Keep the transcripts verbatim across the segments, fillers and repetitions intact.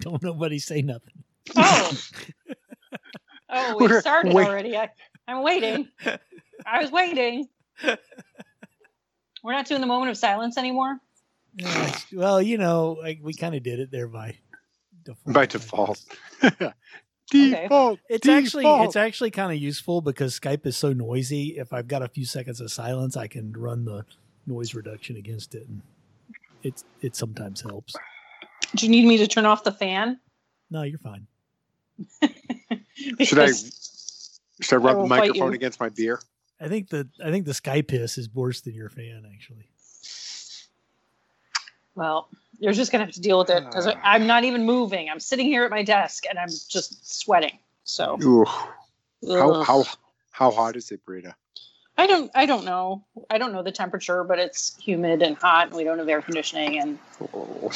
Don't nobody say nothing. Oh, oh, we We're started wait. already. I, I'm waiting. I was waiting. We're not doing the moment of silence anymore. Yeah, well, you know, I, we kind of did it there by default. By default. Default. Okay. It's default. actually it's actually kind of useful because Skype is so noisy. If I've got a few seconds of silence, I can run the noise reduction against it. And it's it sometimes helps. Do you need me to turn off the fan? No, you're fine. should I should I rub I the microphone against my beer? I think the I think the Skype hiss is worse than your fan, actually. Well, you're just going to have to deal with it because I'm not even moving. I'm sitting here at my desk and I'm just sweating. So, how, how how hot is it, Breda? I don't I don't know. I don't know the temperature, but it's humid and hot, and we don't have air conditioning. And oh,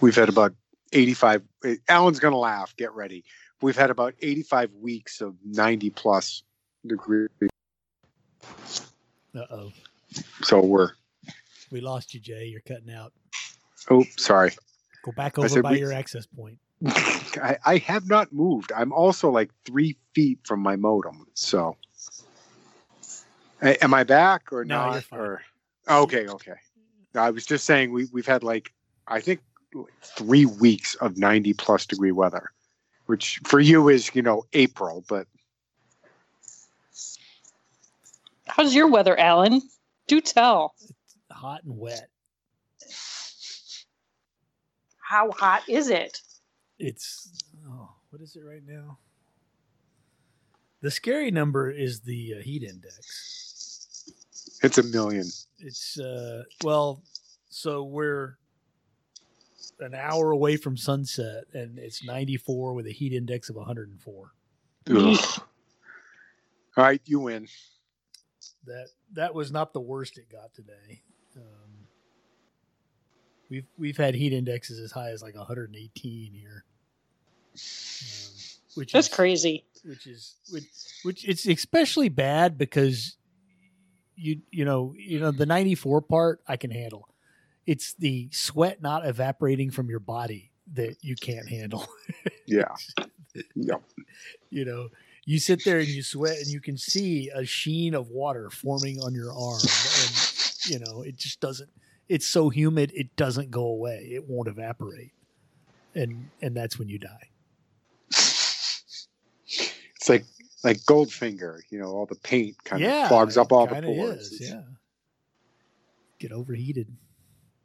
we've had about eighty-five. Alan's going to laugh. Get ready. We've had about eighty-five weeks of ninety plus degrees. Uh oh. So we're we lost you, Jay. You're cutting out. Oh, sorry. Go back over by we, your access point. I, I have not moved. I'm also like three feet from my modem. So, I, am I back or no, not? You're fine. Or okay, okay. I was just saying we we've had like I think three weeks of ninety plus degree weather, which for you is you know April. But how's your weather, Alan? Do tell. It's hot and wet. How hot is it? It's, oh, what is it right now? The scary number is the uh, heat index. It's a million. It's, uh, well, so we're an hour away from sunset, and it's ninety-four with a heat index of one hundred four. All right, you win. That that was not the worst it got today. Um, We've we've had heat indexes as high as like one hundred eighteen here, um, which that's is crazy. Which is which, which it's especially bad because you you know you know the ninety-four part I can handle. It's the sweat not evaporating from your body that you can't handle. Yeah, yeah. You know, you sit there and you sweat and you can see a sheen of water forming on your arm, and you know it just doesn't. It's so humid, it doesn't go away. It won't evaporate. And and that's when you die. It's like like Goldfinger, you know, all the paint kind yeah, of clogs up all the pores. Is, yeah. Get overheated.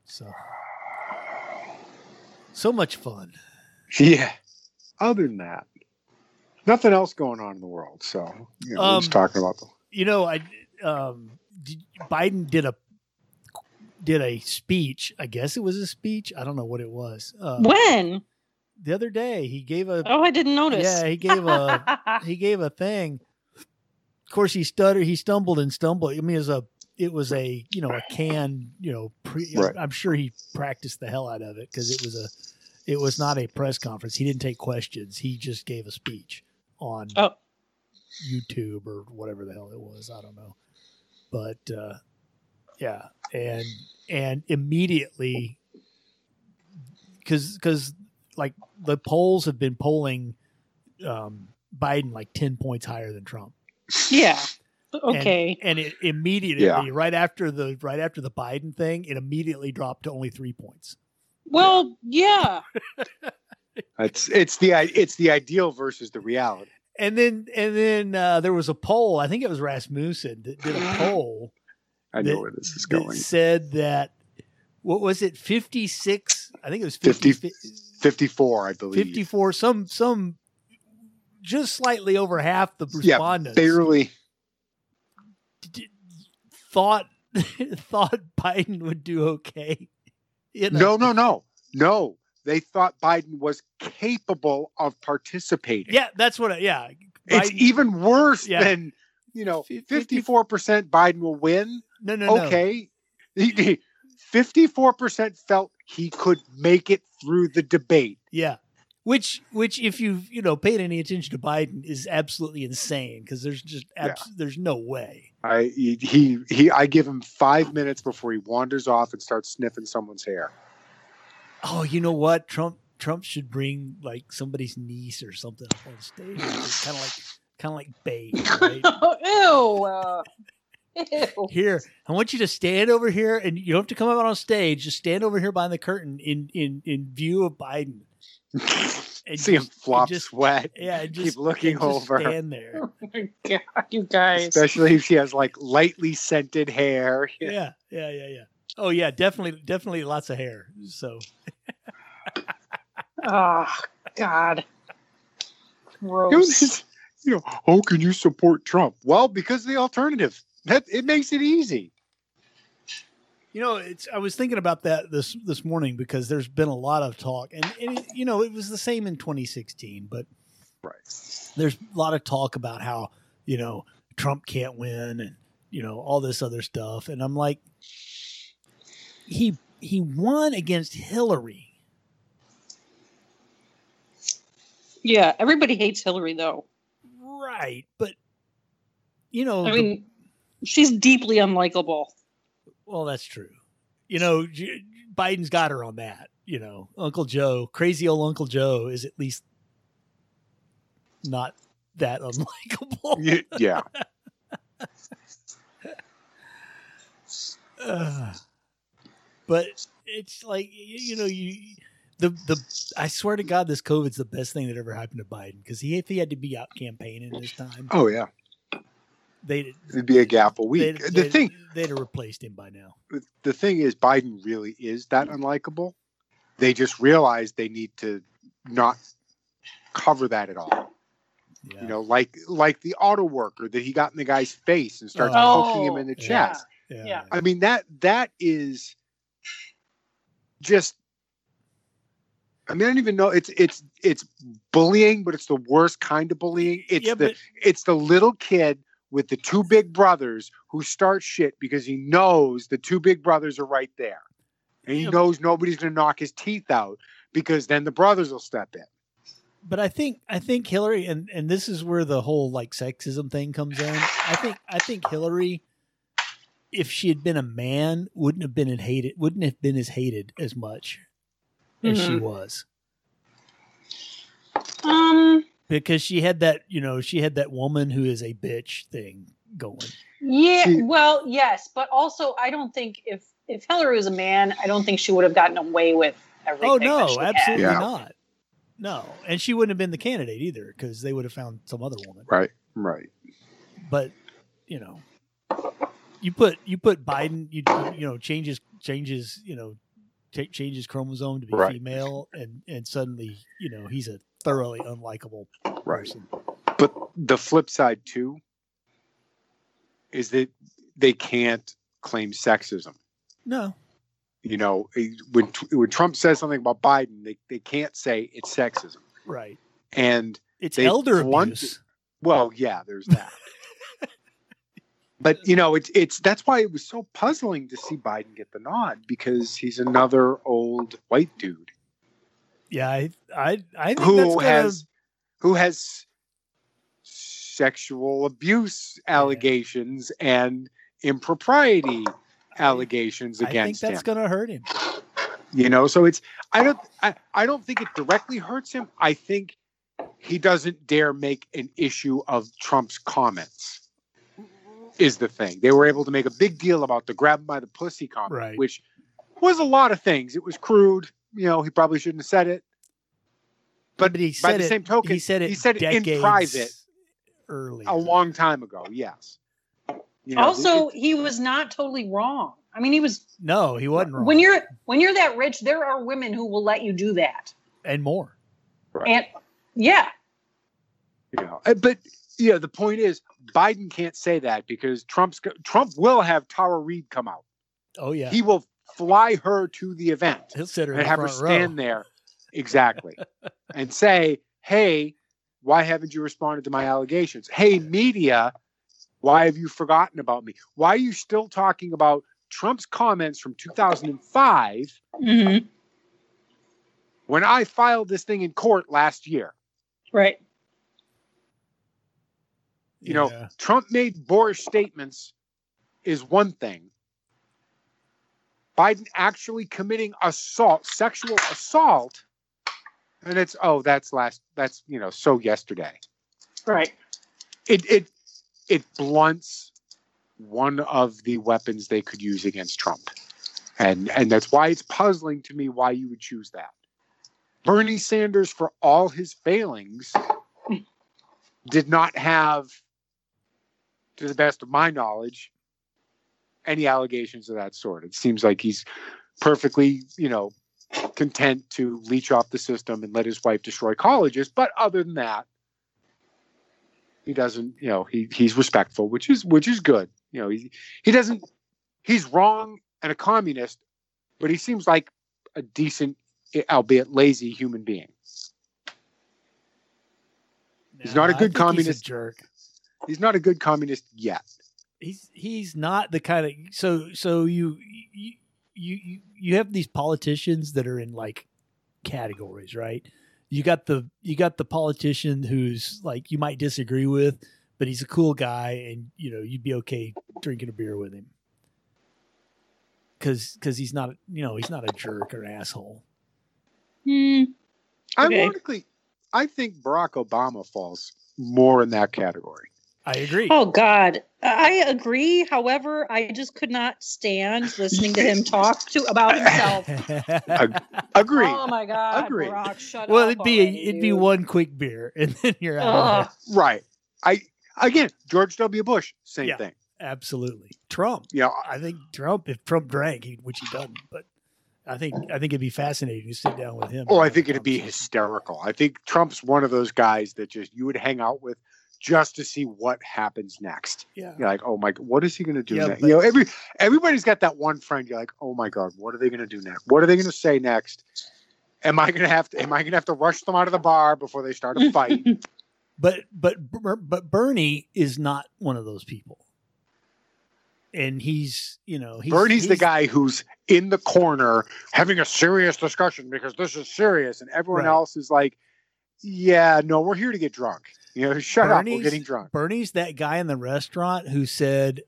So so much fun. Yeah. Other than that, nothing else going on in the world. So, you know, um, we're just talking about the... You know, I um, did, Biden did a Did a speech. I guess it was a speech. I don't know what it was. Uh, when? The other day, he gave a. Oh, I didn't notice. Yeah, he gave a. he gave a thing. Of course, he stuttered. He stumbled and stumbled. I mean, it was a. It was a. You know, a can. You know, pre, right. I'm sure he practiced the hell out of it because it was a. It was not a press conference. He didn't take questions. He just gave a speech on. Oh. YouTube or whatever the hell it was. I don't know, but. uh Yeah, and and immediately, because because like the polls have been polling um, Biden like ten points higher than Trump. Yeah. Okay. And, and it immediately yeah. right after the right after the Biden thing, it immediately dropped to only three points. Well, yeah. yeah. it's it's the it's the ideal versus the reality. And then and then uh, there was a poll. I think it was Rasmussen that did a poll. I know where this is going. Said that, what was it? fifty-six. I think it was fifty, fifty, fifty-four, I believe. fifty-four. Some, some, just slightly over half the respondents. Yeah, barely. Did, thought, thought Biden would do okay. You know? No, no, no, no. They thought Biden was capable of participating. Yeah, that's what. I, yeah, Biden, it's even worse yeah. than you know. Fifty-four percent Biden will win. No, no, okay. no. Okay. fifty-four percent felt he could make it through the debate. Yeah. Which, which, if you've, you know, paid any attention to Biden is absolutely insane because there's just, abs- yeah. there's no way. I, he, he, I give him five minutes before he wanders off and starts sniffing someone's hair. Oh, you know what? Trump, Trump should bring like somebody's niece or something up on stage. It's kind of like kind of like bait, right? Ew. Uh... Ew. Here, I want you to stand over here, and you don't have to come out on stage. Just stand over here behind the curtain in in, in view of Biden. And see just, him flop just, sweat. Yeah, just, keep looking just over. Stand there. Oh my God, you guys! Especially if she has like lightly scented hair. Yeah, yeah, yeah, yeah. Oh yeah, definitely, definitely, lots of hair. So. Oh God. Gross. You know, how can you support Trump? Well, because of the alternative. That, it makes it easy. You know, it's. I was thinking about that this this morning because there's been a lot of talk, and, and it, you know, it was the same in twenty sixteen. But right, there's a lot of talk about how, you know, Trump can't win, and you know all this other stuff. And I'm like, he he won against Hillary. Yeah, everybody hates Hillary, though. Right, but you know, I mean. The, she's deeply unlikable. Well, that's true. You know, Biden's got her on that. You know, Uncle Joe, crazy old Uncle Joe is at least not that unlikable. Yeah. uh, but it's like, you, you know, you the the I swear to God, this COVID's the best thing that ever happened to Biden, because he if he had to be out campaigning this time. Oh, yeah. They'd It'd be a gap a week. They'd, the they'd, thing they'd have replaced him by now. The thing is, Biden really is that unlikable. They just realized they need to not cover that at all. Yeah. You know, like like the auto worker that he got in the guy's face and starts oh, poking him in the yeah, chest. Yeah, yeah. I mean that that is just. I mean, I don't even know. It's it's it's bullying, but it's the worst kind of bullying. It's yeah, the but, it's the little kid with the two big brothers who start shit because he knows the two big brothers are right there. And he yeah, knows nobody's going to knock his teeth out because then the brothers will step in. But I think, I think Hillary, and, and this is where the whole like sexism thing comes in. I think, I think Hillary, if she had been a man, wouldn't have been in hated, wouldn't have been as hated as much mm-hmm. as she was. Um, Because she had that, you know, she had that woman who is a bitch thing going. Yeah, she, well, yes. But also, I don't think if, if Hillary was a man, I don't think she would have gotten away with everything. Oh, no, that she absolutely had. Yeah. Not. No. And she wouldn't have been the candidate either because they would have found some other woman. Right, right. But, you know, you put you put Biden, you you know, changes, changes you know, t- changes chromosome to be right. female. And, and suddenly, you know, he's a thoroughly unlikable person. Right. But the flip side too is that they can't claim sexism. No. You know, when when Trump says something about Biden, they, they can't say it's sexism. Right. And it's elder want, abuse. Well, yeah, there's that. But you know, it's it's that's why it was so puzzling to see Biden get the nod, because he's another old white dude. Yeah, I, I, I think who that's has of... who has sexual abuse allegations yeah. and impropriety allegations I, against him. I think that's going to hurt him. You know, so it's I don't I, I don't think it directly hurts him. I think he doesn't dare make an issue of Trump's comments. Is the thing they were able to make a big deal about the grab by the pussy comment, right. which was a lot of things. It was crude. You know, he probably shouldn't have said it. But, but he by said the it, same token, he said it, he said it in private early. A long time ago, yes. You know, also, it, he was not totally wrong. I mean, he was... No, he wasn't wrong. When you're when you're that rich, there are women who will let you do that. And more. Right. And yeah. You know, but yeah, the point is, Biden can't say that because Trump's Trump will have Tara Reid come out. Oh, yeah. He will... fly her to the event. He'll sit her and in have her stand row. There, exactly, and say, "Hey, why haven't you responded to my allegations? Hey, media, why have you forgotten about me? Why are you still talking about Trump's comments from two thousand five mm-hmm. when I filed this thing in court last year?" Right. You yeah. know, Trump made boorish statements is one thing. Biden actually committing assault, sexual assault, And it's, oh, that's last, that's, you know, so yesterday. Right. It it it blunts one of the weapons they could use against Trump. And and that's why it's puzzling to me why you would choose that. Bernie Sanders, for all his failings, did not have, to the best of my knowledge, any allegations of that sort. It seems like he's perfectly, you know, content to leech off the system and let his wife destroy colleges. But other than that, he doesn't, you know, he he's respectful, which is which is good. You know, he he doesn't, he's wrong and a communist, but he seems like a decent, albeit lazy, human being. No, he's not a good communist. He's a jerk. He's not a good communist yet. He's he's not the kind of so so you you you you have these politicians that are in like categories, right? You got the you got the politician who's like you might disagree with, but he's a cool guy, and you know you'd be okay drinking a beer with him because because he's not you know he's not a jerk or an asshole. Hmm. Okay. Ironically, I think Barack Obama falls more in that category. I agree. Oh God, I agree. However, I just could not stand listening to him talk to about himself. Agree. Oh my God, agree. Barack, shut well, up. Well, it'd be already, it'd dude. be one quick beer, and then you're out. Uh, right. I again, George W. Bush, same yeah, thing. Absolutely. Trump. Yeah, I think Trump. If Trump drank, he, which he doesn't, but I think I think it'd be fascinating to sit down with him. Oh, I think it'd be hysterical. I think Trump's one of those guys that just you would hang out with just to see what happens next. Yeah. You're like, oh my, what is he going to do yeah, next? But, you know, every everybody's got that one friend. You're like, oh my God, what are they going to do next? What are they going to say next? Am I going to have to? Am I going to have to rush them out of the bar before they start a fight? but but but Bernie is not one of those people. And he's, you know, he's, Bernie's he's, the guy who's in the corner having a serious discussion because this is serious, and everyone right. else is like, yeah, no, we're here to get drunk. You know, shut Bernie's, up, we're getting drunk. Bernie's that guy in the restaurant who said,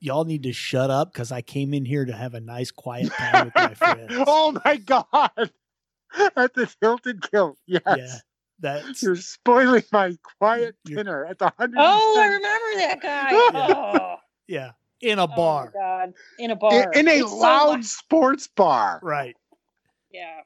y'all need to shut up because I came in here to have a nice quiet time with my friends. Oh my God. At the Tilted Kilt. Yes. Yeah, that's, you're spoiling my quiet dinner at the one hundred. Oh, I remember that guy. Yeah. yeah. In a bar. Oh my God. In a bar. In, in a it's loud so much- sports bar. Right. Yeah.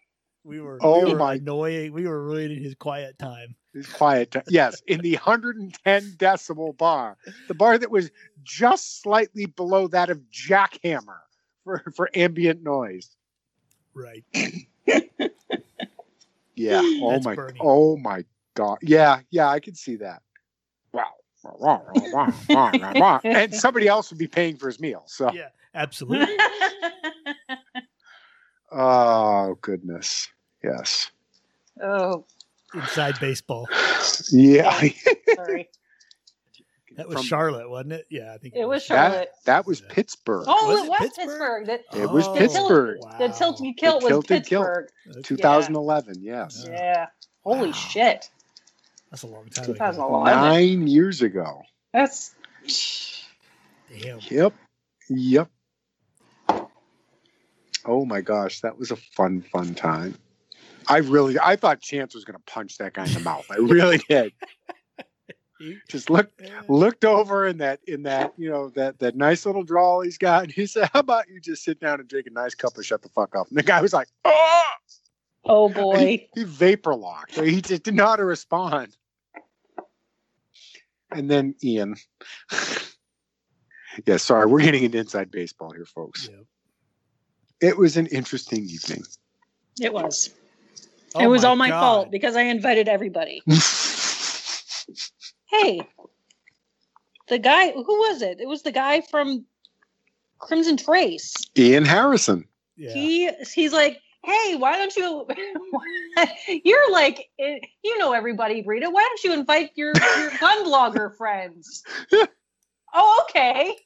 We were, oh we were my. annoying. We were ruining his quiet time. His quiet time. Yes. In the one hundred ten decimal bar. The bar that was just slightly below that of Jackhammer for, for ambient noise. Right. yeah. Oh That's my. Burning. Oh my God. Yeah. Yeah. I can see that. Wow. And somebody else would be paying for his meal. So yeah, absolutely. Oh goodness, yes. Oh, inside baseball. Yeah. Sorry. That was From, Charlotte, wasn't it? Yeah, I think it, it was, was Charlotte. That, that was Pittsburgh. Oh, was it, it was Pittsburgh. Pittsburgh. That, it was oh, Pittsburgh. Wow. The Tilted Kilt was Tilted Pittsburgh. Kilt. two thousand eleven. Yeah. Yes. Yeah. Holy wow. shit. That's a long time ago. Nine years ago. That's damn. Yep. Yep. Oh my gosh, that was a fun, fun time. I really, I thought Chance was going to punch that guy in the mouth. I really did. Just looked, looked over in that, in that, you know, that that nice little drawl he's got, and he said, "How about you just sit down and drink a nice cup and shut the fuck up?" And the guy was like, "Oh, oh boy," he, he vapor locked. He just did not respond. And then Ian. yeah, sorry. We're getting into inside baseball here, folks. Yep. It was an interesting evening. It was. Oh it was all my God. fault because I invited everybody. Hey, the guy, who was it? It was the guy from Crimson Trace. Ian Harrison. Yeah. He He's like, hey, why don't you, you're like, you know everybody, Breda. Why don't you invite your, your gun blogger friends? Oh, okay.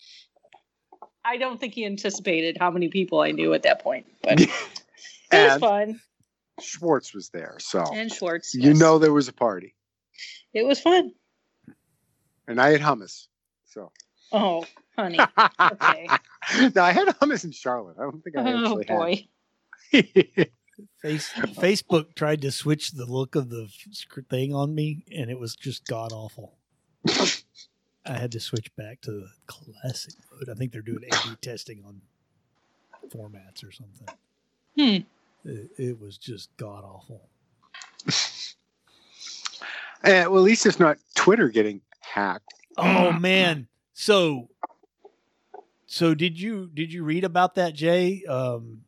I don't think he anticipated how many people I knew at that point, but it was fun. Schwartz was there, so. And Schwartz. You yes. know there was a party. It was fun. And I had hummus, so. Oh, honey. Okay. No, I had hummus in Charlotte. I don't think I oh, actually boy. had. Face, Facebook tried to switch the look of the thing on me, and it was just god awful. I had to switch back to the classic mode. I think they're doing A B testing on formats or something. Hmm. It, it was just god awful. Uh, well, at least it's not Twitter getting hacked. Oh man! So, so did you did you read about that, Jay? Um,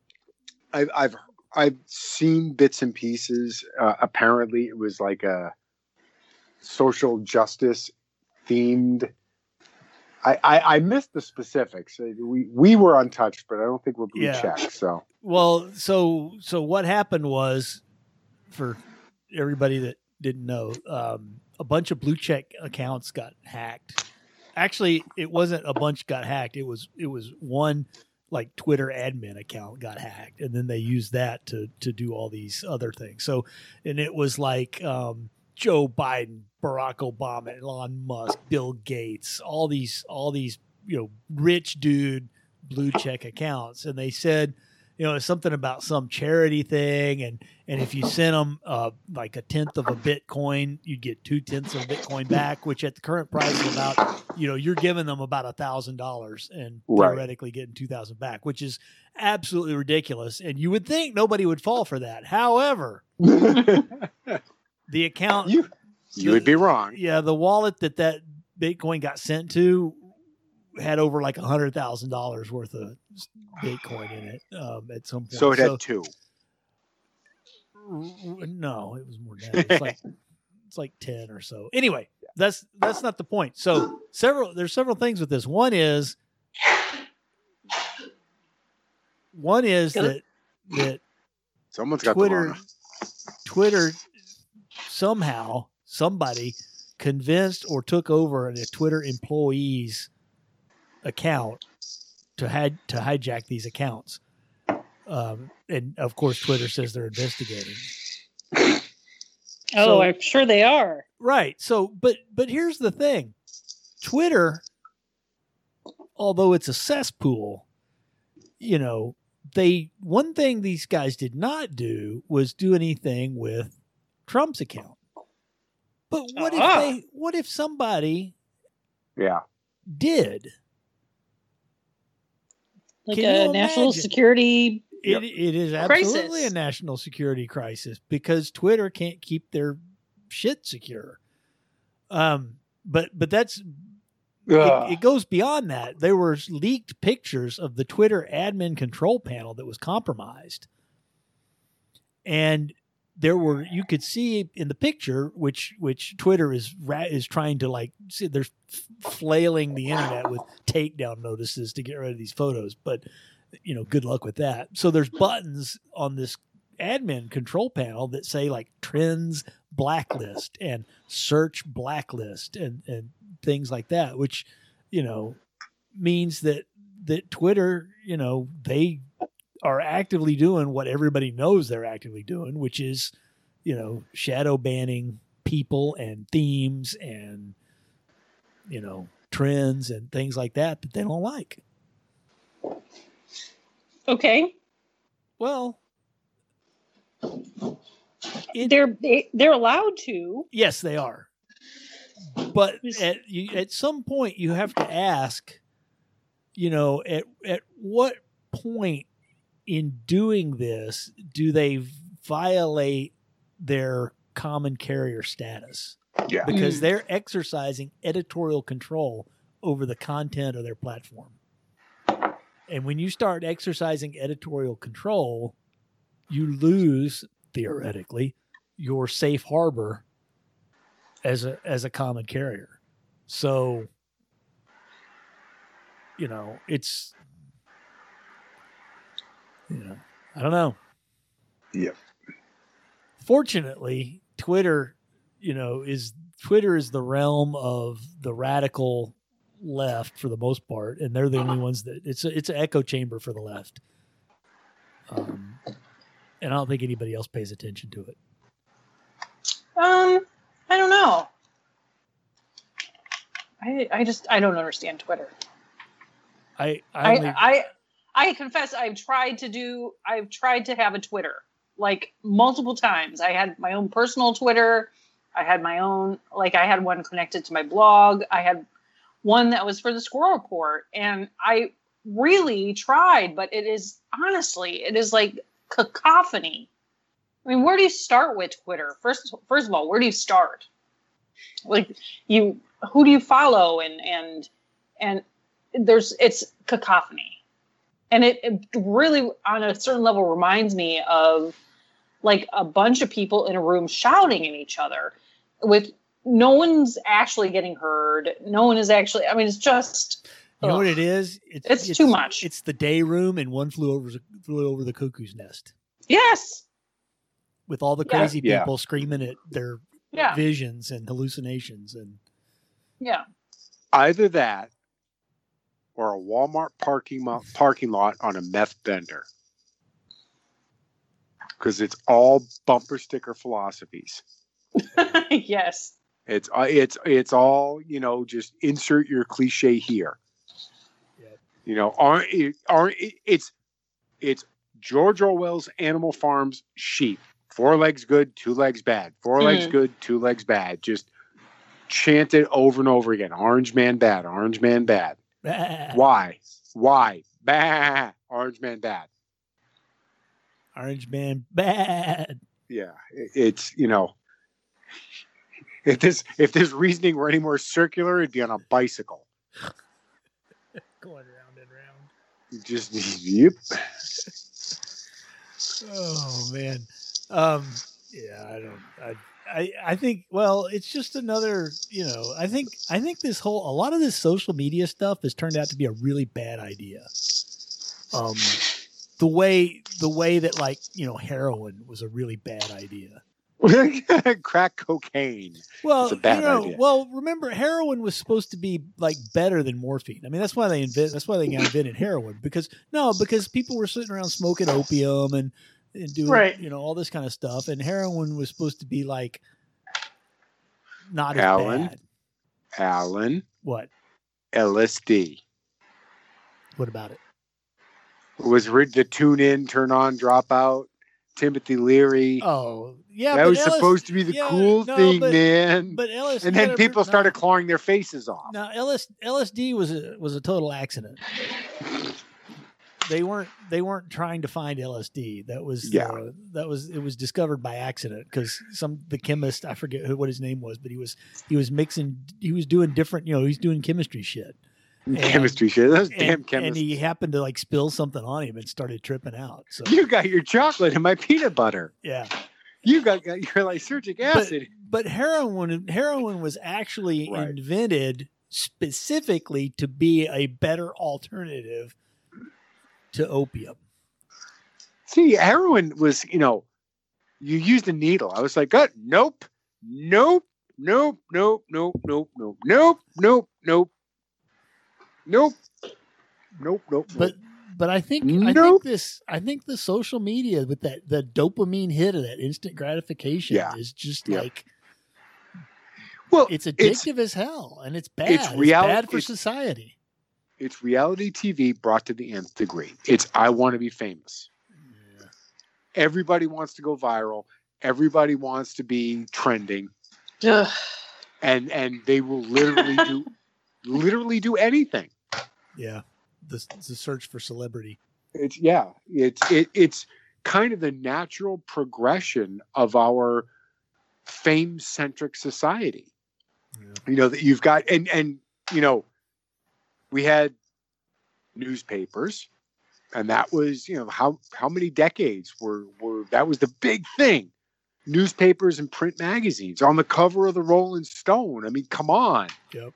I, I've I've seen bits and pieces. Uh, apparently, it was like a social justice themed. I, I, I missed the specifics. We we were untouched, but I don't think we're blue yeah. checked. So well, so so what happened was, for everybody that didn't know, um, a bunch of blue check accounts got hacked. Actually, it wasn't a bunch got hacked. It was it was one like Twitter admin account got hacked, and then they used that to to do all these other things. So, and it was like um, Joe Biden, Barack Obama, Elon Musk, Bill Gates, all these all these you know rich dude blue check accounts, and they said, you know, it's something about some charity thing, and, and if you sent them uh, like a tenth of a Bitcoin, you'd get two tenths of Bitcoin back, which at the current price is about, you know, you're giving them about a thousand dollars and right. theoretically getting two thousand back, which is absolutely ridiculous. And you would think nobody would fall for that. However, the account you, you the, would be wrong. Yeah, the wallet that that Bitcoin got sent to had over like a hundred thousand dollars worth of Bitcoin in it um, at some point. So it so, had two. No, it was more than that. It's like it's like ten or so. Anyway, that's that's not the point. So several there's several things with this. One is one is that that someone's got Twitter. Twitter somehow somebody convinced or took over a Twitter employee's account to had to hijack these accounts, um, and of course Twitter says they're investigating. Oh, so, I'm sure they are. Right. So, but but here's the thing: Twitter, although it's a cesspool, you know, they one thing these guys did not do was do anything with Trump's account. But what uh-huh. if they? What if somebody? Yeah. Did. Like Can a national imagine? security it, it is absolutely crisis. a national security crisis because Twitter can't keep their shit secure. Um, but but that's it, it goes beyond that. There were leaked pictures of the Twitter admin control panel that was compromised, and there were you could see in the picture which which Twitter is is trying to like see there's. flailing the internet with takedown notices to get rid of these photos, but you know, good luck with that. So there's buttons on this admin control panel that say like trends blacklist and search blacklist and, and things like that, which, you know, means that, that Twitter, you know, they are actively doing what everybody knows they're actively doing, which is, you know, shadow banning people and themes and, you know, trends and things like that that they don't like. Okay. Well, it, they're they're allowed to. Yes, they are. But at you, at some point, you have to ask, you know, at at what point in doing this do they violate their common carrier status? Yeah. Because they're exercising editorial control over the content of their platform. And when you start exercising editorial control, you lose, theoretically, your safe harbor as a as a common carrier. So, you know, it's, you know, I don't know. Yeah. Fortunately, Twitter... You know, is Twitter is the realm of the radical left for the most part, and they're the only ones that it's a, it's an echo chamber for the left. Um, and I don't think anybody else pays attention to it. Um, I don't know. I I just I don't understand Twitter. I I I, only... I I confess I've tried to do I've tried to have a Twitter like multiple times. I had my own personal Twitter. I had my own, like I had one connected to my blog. I had one that was for the Squirrel Report. And I really tried, but it is honestly, it is like cacophony. I mean, where do you start with Twitter? First, first of all, where do you start? Like you, who do you follow? And, and, and there's, it's cacophony. And it, it really, on a certain level, reminds me of like a bunch of people in a room shouting at each other with no one's actually getting heard. No one is actually, I mean, it's just, you ugh. know what it is? It's, it's, it's too much. It's the day room and one flew over, flew over the cuckoo's nest. Yes. With all the crazy yeah. people yeah. screaming at their yeah. visions and hallucinations. And yeah, either that or a Walmart parking lot, parking lot on a meth bender. Because it's all bumper sticker philosophies. Yes. It's it's it's all, you know, just insert your cliche here. Yep. You know, aren't it, aren't it, it's it's George Orwell's Animal Farm's sheep. Four legs good, two legs bad. Four mm-hmm. legs good, two legs bad. Just chant it over and over again. Orange man bad, orange man bad. Bah. Why? Why? Bah. Orange man bad. Orange man bad. Yeah, it, it's you know, if this if this reasoning were any more circular, it'd be on a bicycle. Going round and round. Just yep. Oh man, um, yeah, I don't, I, I, I think. Well, it's just another, you know, I think, I think this whole, a lot of this social media stuff has turned out to be a really bad idea. Um. The way the way that, like, you know, heroin was a really bad idea. Crack cocaine. Well, it's a bad you know, idea. Well, remember, heroin was supposed to be like better than morphine. I mean, that's why they invent. That's why they invented heroin because no, because people were sitting around smoking opium and, and doing right. you know, all this kind of stuff. And heroin was supposed to be like not Alan, as bad. Alan. What? L S D. What about it? Was rid the tune in, turn on, drop out, Timothy Leary. Oh, yeah. That was L S D, supposed to be the yeah, cool no, thing, but, man. But L S D and then people started no, clawing their faces off. No, L S D was a, was a total accident. They weren't they weren't trying to find L S D. That was yeah. uh, that was it was discovered by accident because some the chemist, I forget who, what his name was, but he was he was mixing he was doing different, you know, he's doing chemistry shit. And, chemistry shit. Those and, damn chemists. And he happened to like spill something on him and started tripping out. So you got your chocolate and my peanut butter. Yeah. You got, got your lysergic acid. But, but heroin heroin was actually right. invented specifically to be a better alternative to opium. See, heroin was, you know, you used a needle. I was like, oh, nope, nope, nope, nope, nope, nope, nope, nope, nope, nope. Nope. Nope. Nope. But but I think nope. I think this I think the social media with that the dopamine hit of that instant gratification yeah. is just yeah. like well it's addictive it's, as hell and it's bad. It's, reality, it's bad for it's, society. It's reality T V brought to the nth degree. It's I want to be famous. Yeah. Everybody wants to go viral. Everybody wants to be trending. Ugh. And and they will literally do literally do anything. Yeah, the the search for celebrity. It's yeah, it's it, it's kind of the natural progression of our fame-centric society. Yeah. You know that you've got, and and you know, we had newspapers, and that was you know how how many decades were were that was the big thing, newspapers and print magazines on the cover of the Rolling Stone. I mean, come on. Yep.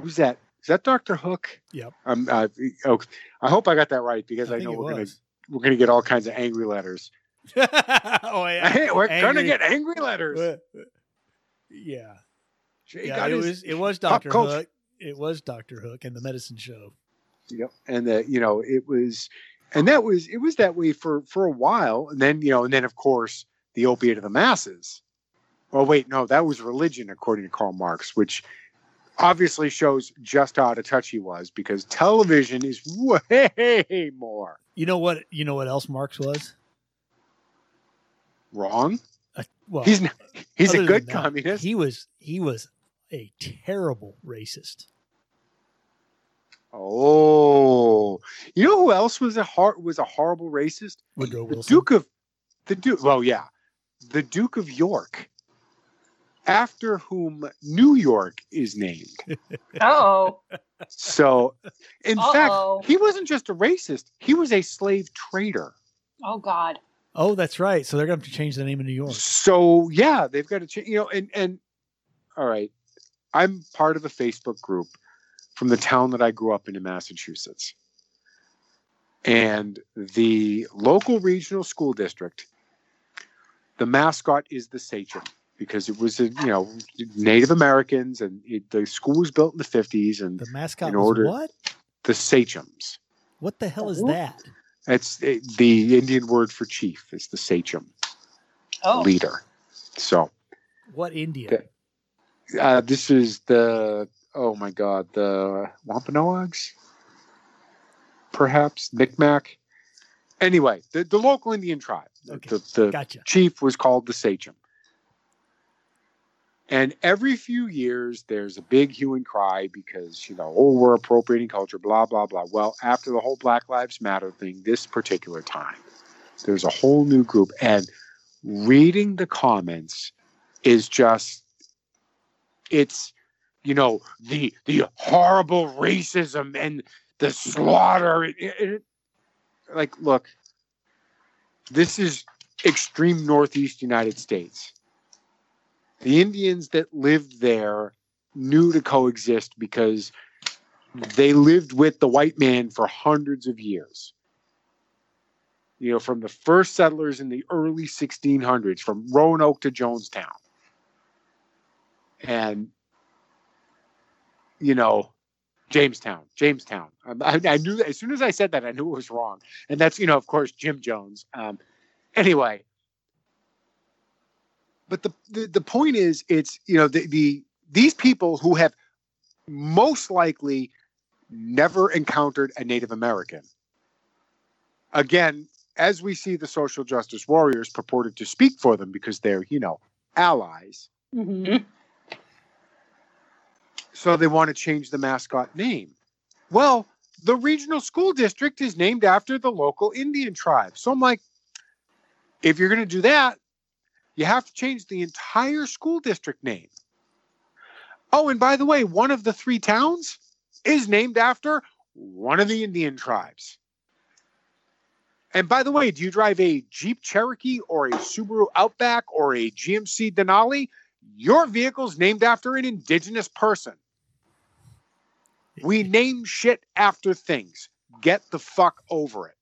Who's that? Is that Doctor Hook? Yep. Um, uh, oh, I hope I got that right because I, I know we're going to we're going to get all kinds of angry letters. oh, yeah. Hey, we're going to get angry letters. Yeah. yeah it was it was Doctor Hook. It was Doctor Hook and the Medicine Show. You know, and the you know it was, and that was it was that way for for a while, and then you know, and then of course the opiate of the masses. Oh wait, no, that was religion according to Karl Marx, which. Obviously shows just how out of touch he was because television is way more. You know what? You know what else Marx was? wrong. Uh, well, he's not, he's a good communist. That, he was he was a terrible racist. Oh, you know who else was a hor- was a horrible racist? Woodrow Wilson. Duke of the Duke. Well, yeah, the Duke of York, after whom New York is named. Oh, so in Uh-oh. fact, he wasn't just a racist; he was a slave trader. Oh God. Oh, that's right. So they're going to have to change the name of New York. So yeah, they've got to change. You know, and and all right, I'm part of a Facebook group from the town that I grew up in in Massachusetts. And the local regional school district, the mascot is the Sachem, because it was, you know, Native Americans, and it, the school was built in the fifties. And the mascot in order, was what? The Sachems. What the hell is oh. that? It's it, the Indian word for chief is the Sachem, oh. leader. So what Indian? The, uh, this is the... Oh my God, the Wampanoags, perhaps Micmac. Anyway, the, the local Indian tribe. Okay. The, the gotcha. chief was called the Sachem. And every few years, there's a big hue and cry because, you know, oh, we're appropriating culture, blah, blah, blah. Well, after the whole Black Lives Matter thing, this particular time, there's a whole new group. And reading the comments is just, it's, you know, the the horrible racism and the slaughter. It, it, like, look, this is extreme Northeast United States. The Indians that lived there knew to coexist because they lived with the white man for hundreds of years. You know, from the first settlers in the early sixteen hundreds, from Roanoke to Jonestown. And you know, Jamestown, Jamestown. I, I knew that as soon as I said that, I knew it was wrong. And that's, you know, of course, Jim Jones. Um, anyway, but the, the, the point is, it's, you know, the, the, these people who have most likely never encountered a Native American. Again, as we see the social justice warriors purported to speak for them because they're, you know, allies. Mm-hmm. So they want to change the mascot name. Well, the regional school district is named after the local Indian tribe. So I'm like, if you're going to do that, you have to change the entire school district name. Oh, and by the way, one of the three towns is named after one of the Indian tribes. And by the way, do you drive a Jeep Cherokee or a Subaru Outback or a G M C Denali? Your vehicle's named after an indigenous person. We name shit after things. Get the fuck over it.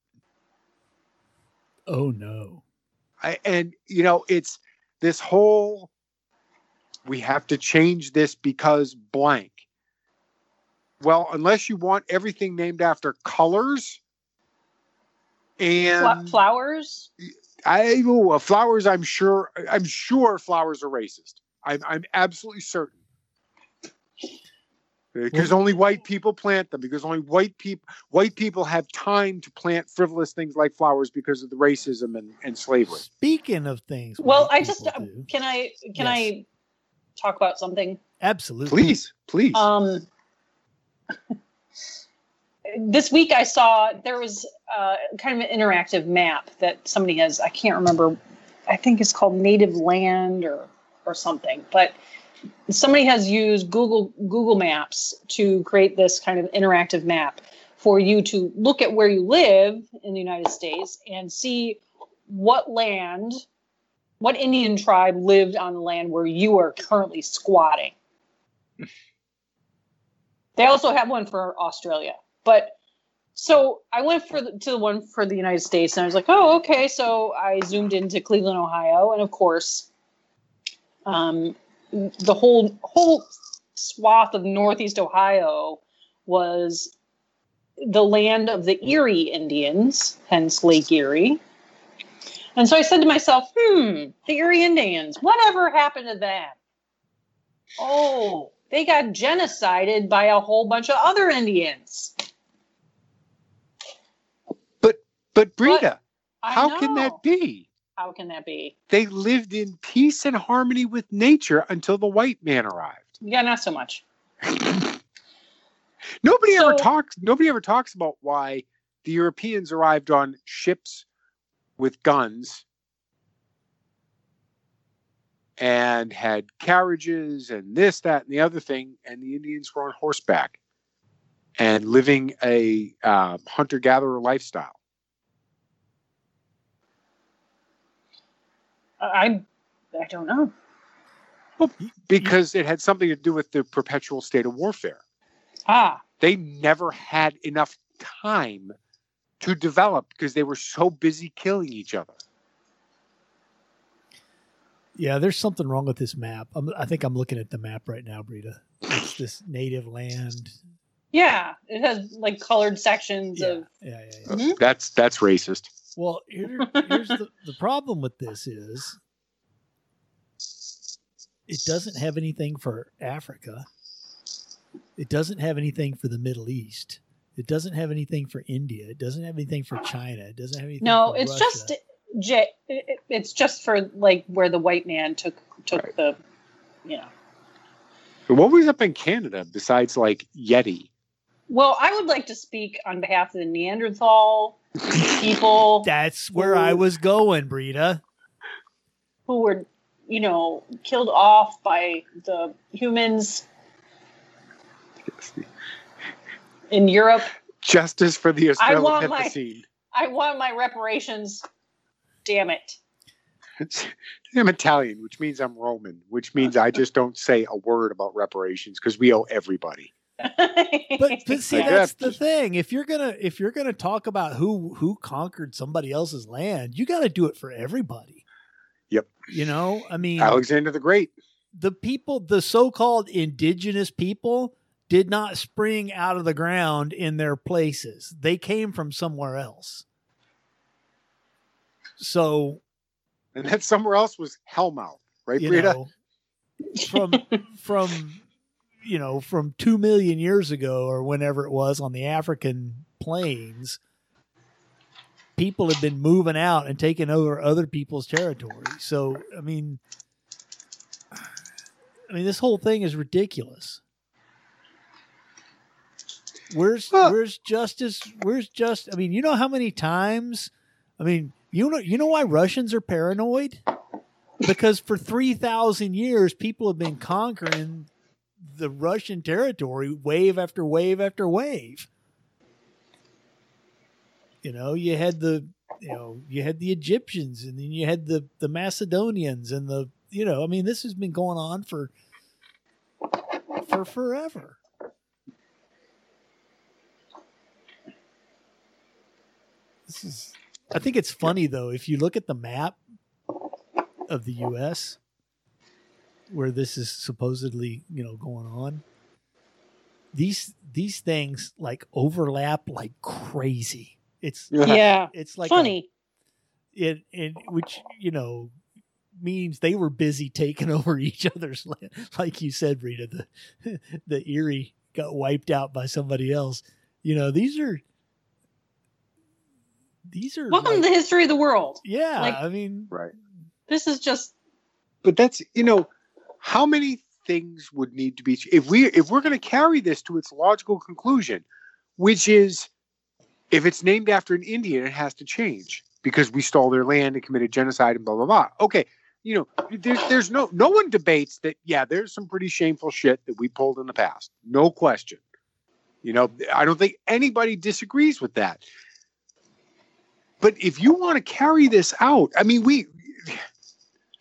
Oh, no. I, and, you know, it's this whole, we have to change this because blank. Well, unless you want everything named after colors and... Flowers? I, oh, flowers, I'm sure, I'm sure flowers are racist. I'm, I'm absolutely certain. Because only white people plant them. Because only white people white people have time to plant frivolous things like flowers because of the racism and, and slavery. Speaking of things, well, I just uh, can I can yes. I talk about something? Absolutely, please, please. Um, this week I saw there was uh, kind of an interactive map that somebody has. I can't remember. I think it's called Native Land or. or something, but somebody has used Google Google Maps to create this kind of interactive map for you to look at where you live in the United States and see what land, what Indian tribe lived on the land where you are currently squatting. They also have one for Australia, but so I went for the, to the one for the United States, and I was like, oh, okay. So I zoomed into Cleveland, Ohio, and of course, Um, the whole whole swath of Northeast Ohio was the land of the Erie Indians, hence Lake Erie. And so I said to myself, hmm, the Erie Indians, whatever happened to them? Oh, they got genocided by a whole bunch of other Indians. But, but Breda, but, how can that be? How can that be? They lived in peace and harmony with nature until the white man arrived. Yeah, not so much. Nobody so, ever talks. Nobody ever talks about why the Europeans arrived on ships with guns and had carriages and this, that, and the other thing, and the Indians were on horseback and living a uh, hunter-gatherer lifestyle. I, I don't know. Well, because it had something to do with the perpetual state of warfare. Ah. They never had enough time to develop because they were so busy killing each other. Yeah, there's something wrong with this map. I'm, I think I'm looking at the map right now, Breda. It's this native land. Yeah, it has like colored sections yeah, of. Yeah, yeah, yeah. Mm-hmm. That's that's racist. Well, here, here's the, the problem with this is it doesn't have anything for Africa. It doesn't have anything for the Middle East. It doesn't have anything for India. It doesn't have anything for China. It doesn't have anything. No, for it's Russia. just J, it's just for like where the white man took took right. the, you know. What was up in Canada besides like Yeti? Well, I would like to speak on behalf of the Neanderthal people. That's where who, I was going, Breda. Who were, you know, killed off by the humans in Europe. Justice for the Australopithecine. I, I want my reparations. Damn it. I'm Italian, which means I'm Roman, which means I just don't say a word about reparations because we owe everybody. but, but see, like, that's the thing. If you're gonna if you're gonna talk about who who conquered somebody else's land, you got to do it for everybody. Yep. You know, I mean, Alexander the Great. The people, the so-called indigenous people, did not spring out of the ground in their places. They came from somewhere else. So, and that somewhere else was Hellmouth, right, Breda? From from. You know, from two million years ago or whenever it was on the African plains, people have been moving out and taking over other people's territory. So, I mean, I mean, this whole thing is ridiculous. Where's, well, where's justice? Where's just, I mean, you know how many times, I mean, you know, you know why Russians are paranoid? Because for three thousand years, people have been conquering the Russian territory, wave after wave after wave. You know, you had the, you know, you had the Egyptians, and then you had the, the Macedonians, and the, you know, I mean, this has been going on for, for forever. This is, I think it's funny though. If you look at the map of the U S, where this is supposedly, you know, going on, these these things like overlap like crazy. It's yeah, it's like funny. A, it and which you know means they were busy taking over each other's land, like you said, Breda. The the Erie got wiped out by somebody else. You know, these are these are welcome like, to the history of the world. Yeah, like, I mean, right. This is just, but that's you know. How many things would need to be if we if we're going to carry this to its logical conclusion, which is if it's named after an Indian, it has to change because we stole their land and committed genocide and blah blah blah. Okay, you know, there's there's no no one debates that. Yeah, there's some pretty shameful shit that we pulled in the past, no question. You know, I don't think anybody disagrees with that. But if you want to carry this out, I mean, we.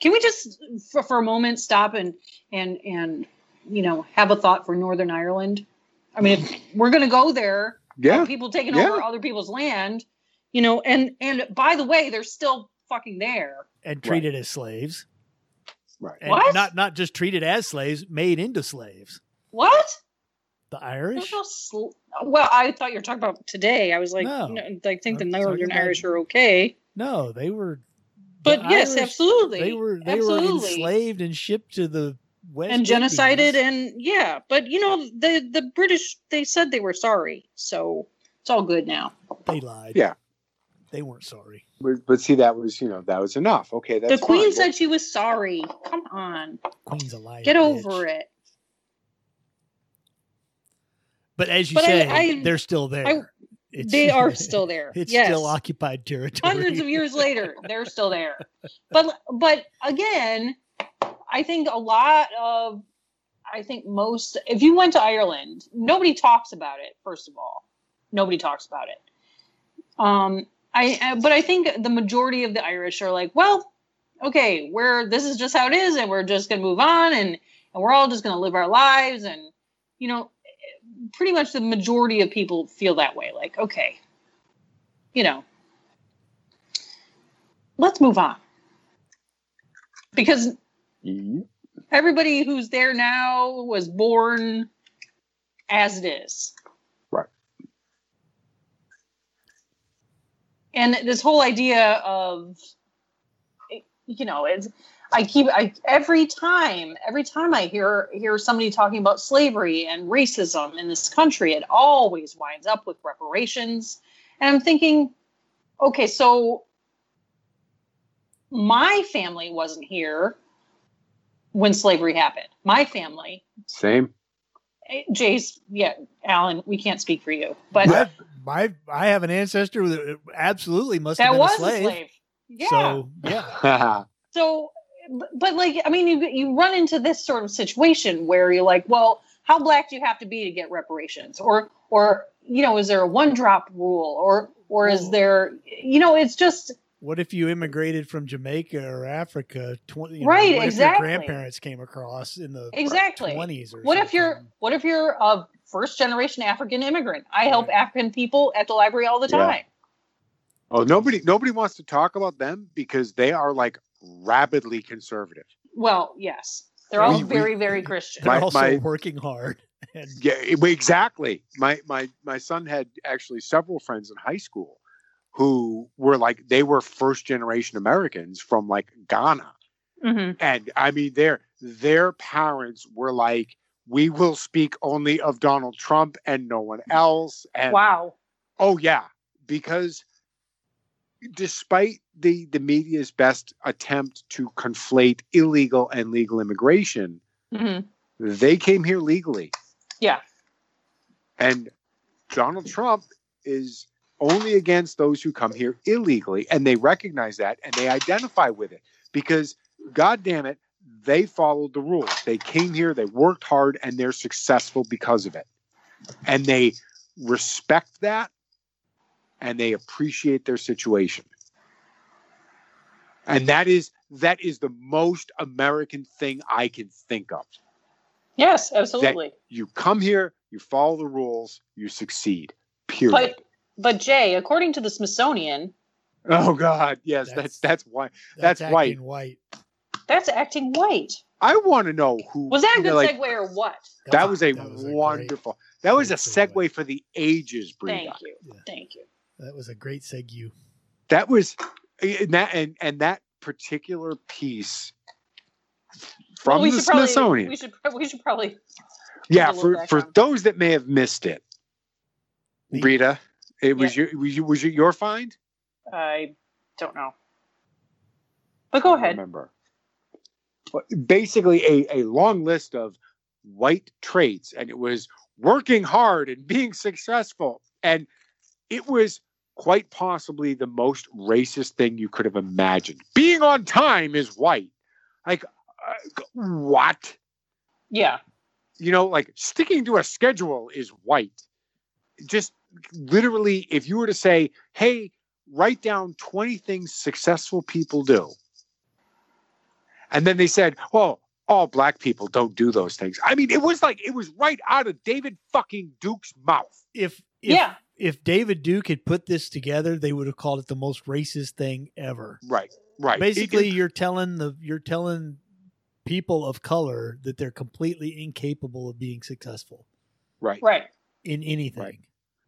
Can we just, for, for a moment, stop and, and, and, you know, have a thought for Northern Ireland? I mean, if we're going to go there. Yeah. People taking yeah. over other people's land, you know, and, and by the way, they're still fucking there. And treated right. as slaves. Right. And what? Not, not just treated as slaves, made into slaves. What? The Irish? No sl- well, I thought you were talking about today. I was like, no. No, I think I'm the Northern Irish are okay. No, they were... But the yes, Irish, absolutely. They were they absolutely. were enslaved and shipped to the West and Indians. Genocided and yeah. But you know the the British they said they were sorry, so it's all good now. They lied. Yeah, they weren't sorry. But, but see, that was, you know, that was enough. Okay, that's the queen fine. said but, she was sorry. Come on, queen's a liar. Get over bitch. it. But as you but say, I, I, they're still there. I, It's, they are still there. It's yes. still occupied territory. Hundreds of years later, they're still there. But but again, I think a lot of, I think most, if you went to Ireland, nobody talks about it, first of all. Nobody talks about it. Um, I, I But I think the majority of the Irish are like, well, okay, we're this is just how it is, and we're just going to move on, and, and we're all just going to live our lives, and, you know, pretty much the majority of people feel that way. Like, okay, you know, let's move on. Because everybody who's there now was born as it is. Right. And this whole idea of, you know, it's, I keep I, every time, every time I hear hear somebody talking about slavery and racism in this country, it always winds up with reparations. And I'm thinking, okay, so my family wasn't here when slavery happened. My family. Same. Jay's, yeah, Alan, we can't speak for you, but my, my I have an ancestor that absolutely must have been a slave. That was a slave. Yeah. So, yeah. so. But, like, I mean, you you run into this sort of situation where you're like, well, how black do you have to be to get reparations? Or, or you know, is there a one-drop rule? Or, or is there, you know, it's just... What if you immigrated from Jamaica or Africa? twenty, you right, know, what exactly. What if your grandparents came across in the exactly. twenties or what something? If you're, what if you're a first-generation African immigrant? I help right. African people at the library all the time. Yeah. Oh, nobody nobody wants to talk about them because they are, like, rabidly conservative. Well, yes, they're all we, very, we, very Christian. They're my, also my, working hard. And... Yeah, exactly. My my my son had actually several friends in high school who were like they were first generation Americans from like Ghana, mm-hmm. and I mean their their parents were like, "We will speak only of Donald Trump and no one else." And wow. Oh yeah, because. Despite the, the media's best attempt to conflate illegal and legal immigration, mm-hmm. they came here legally. Yeah. And Donald Trump is only against those who come here illegally, and they recognize that, and they identify with it. Because, God damn it, they followed the rules. They came here, they worked hard, and they're successful because of it. And they respect that. And they appreciate their situation. And that is that is the most American thing I can think of. Yes, absolutely. That you come here, you follow the rules, you succeed. Period. But but Jay, according to the Smithsonian. Oh God, yes, that's that's, that's why that's, that's white. white. That's acting white. I want to know who was that a good like, segue or what? That, that was a that was wonderful. A great, that was a segue great. for the ages, Breda. Thank you. Yeah. Thank you. That was a great segue. That was, and that, and, and that particular piece from well, we the Smithsonian. Probably, we, should, we should probably. Yeah, for, for those that may have missed it, Breda, it was, yeah. your, was, your, was it your find? I don't know. But go ahead. I remember. Basically, a, a long list of white traits, and it was working hard and being successful. And it was quite possibly the most racist thing you could have imagined. Being on time is white. Like, uh, what? Yeah. You know, like sticking to a schedule is white. Just literally, if you were to say, hey, write down twenty things successful people do. And then they said, well, all black people don't do those things. I mean, it was like, it was right out of David fucking Duke's mouth. If, if yeah. If David Duke had put this together, they would have called it the most racist thing ever. Right, right. Basically, it, it, you're telling the you're telling people of color that they're completely incapable of being successful. Right, right. In anything, right.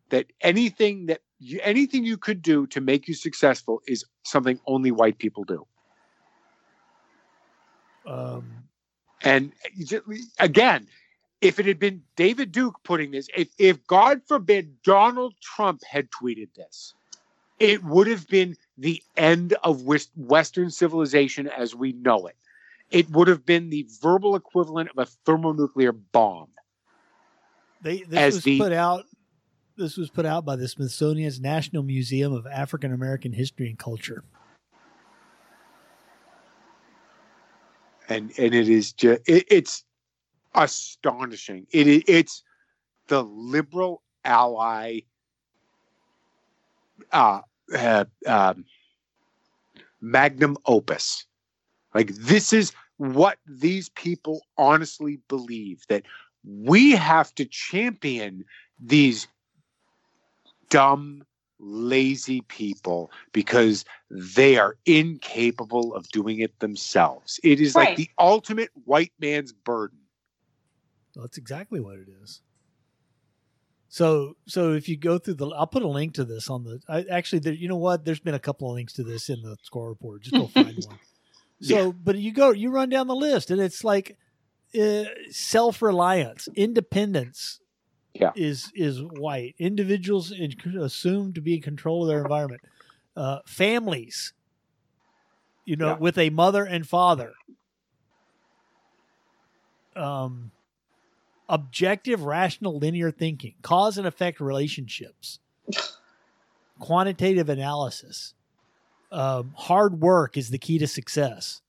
that anything that you, anything you could do to make you successful is something only white people do. Um, and again. If it had been David Duke putting this, if, if God forbid Donald Trump had tweeted this, it would have been the end of Western civilization as we know it. It would have been the verbal equivalent of a thermonuclear bomb. They, this was the, put out. This was put out by the Smithsonian's National Museum of African American History and Culture. And and it is just it, it's astonishing. It, it it's the liberal ally uh, uh, um, magnum opus. Like, this is what these people honestly believe, that we have to champion these dumb, lazy people because they are incapable of doing it themselves. It is right. Like the ultimate white man's burden. Well, that's exactly what it is. So, so if you go through the, I'll put a link to this on the, I, actually, there, you know what? There's been a couple of links to this in the Squirrel Report. Just go find one. So, yeah. But you go, you run down the list, and it's like uh, self-reliance, independence yeah. is is white. Individuals in, assumed to be in control of their environment. Uh, families, you know, yeah. with a mother and father. Um, objective, rational, linear thinking. Cause and effect relationships. Quantitative analysis. Um, hard work is the key to success.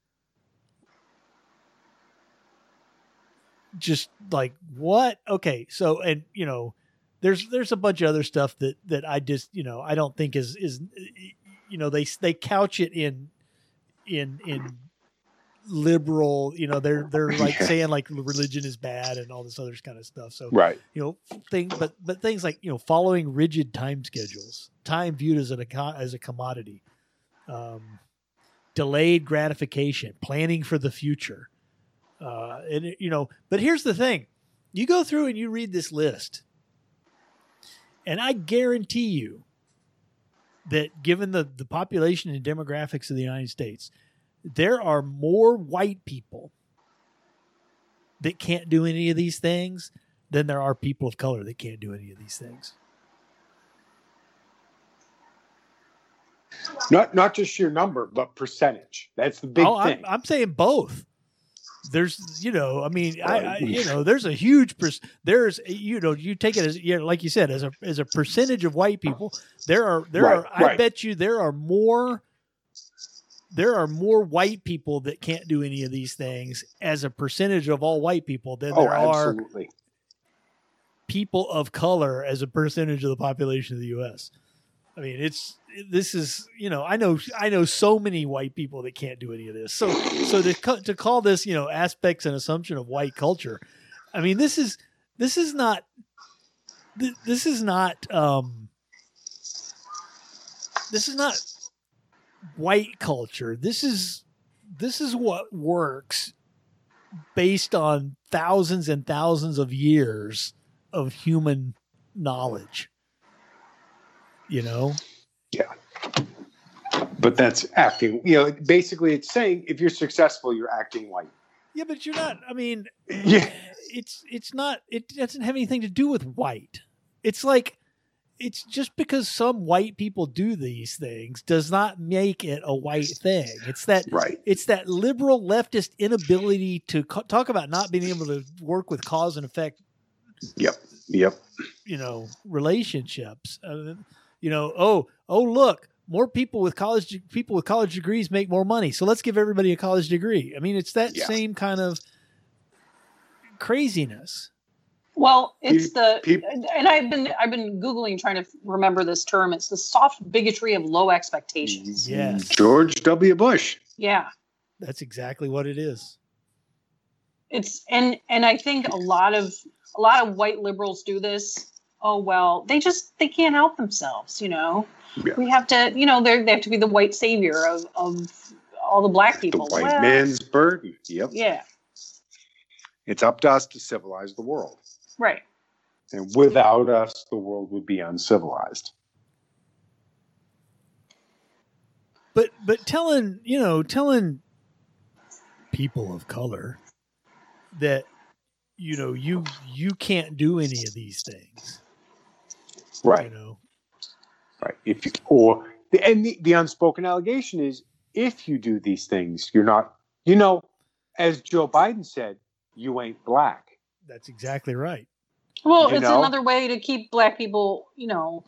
Just like what? Okay. So, and you know, there's, there's a bunch of other stuff that, that I just, you know, I don't think is, is, you know, they, they couch it in, in, in liberal, you know, they're, they're like yeah. saying like religion is bad and all this other kind of stuff. So, right. you know, thing, but, but things like, you know, following rigid time schedules, time viewed as an, as a commodity. Um, delayed gratification, planning for the future. Uh, and, you know, but here's the thing. You go through and you read this list, and I guarantee you that given the, the population and demographics of the United States, there are more white people that can't do any of these things than there are people of color that can't do any of these things. Not not just your number, but percentage. That's the big oh, thing. I'm, I'm saying both. There's, you know, I mean, I, I you know, there's a huge, per- there's, you know, you take it as, you know, like you said, as a as a percentage of white people, there are, there right, are, right. I bet you there are more, there are more white people that can't do any of these things as a percentage of all white people than oh, there are absolutely. people of color as a percentage of the population of the U S. I mean, it's, this is, you know, I know, I know so many white people that can't do any of this. So, so to co- to call this, you know, aspects and assumption of white culture, I mean, this is, this is not, th- this is not, um, this is not white culture. This is, this is what works based on thousands and thousands of years of human knowledge. You know? Yeah. But that's acting, you know, basically it's saying if you're successful, you're acting white. Yeah, but you're not, I mean, yeah. it's, it's not, it doesn't have anything to do with white. It's like, it's just because some white people do these things does not make it a white thing. It's that, right. it's that liberal leftist inability to co- talk about not being able to work with cause and effect. Yep. Yep. You know, relationships. Uh, You know, oh, oh, look, more people with college people with college degrees make more money. So let's give everybody a college degree. I mean, it's that yeah. same kind of craziness. Well, it's the people. and I've been I've been Googling trying to remember this term. It's the soft bigotry of low expectations. Yes. George W. Bush. Yeah. That's exactly what it is. It's and and I think a lot of a lot of white liberals do this. Oh, well, they just, they can't help themselves, you know. Yeah. We have to, you know, they have to be the white savior of, of all the black people. The white well, man's burden, yep. Yeah. It's up to us to civilize the world. Right. And without us, the world would be uncivilized. But, but telling, you know, telling people of color that, you know, you, you can't do any of these things. Right. You know? Right. If you, or the, and the, the unspoken allegation is, if you do these things, you're not, you know, as Joe Biden said, you ain't black. That's exactly right. Well, you it's know? another way to keep black people, you know.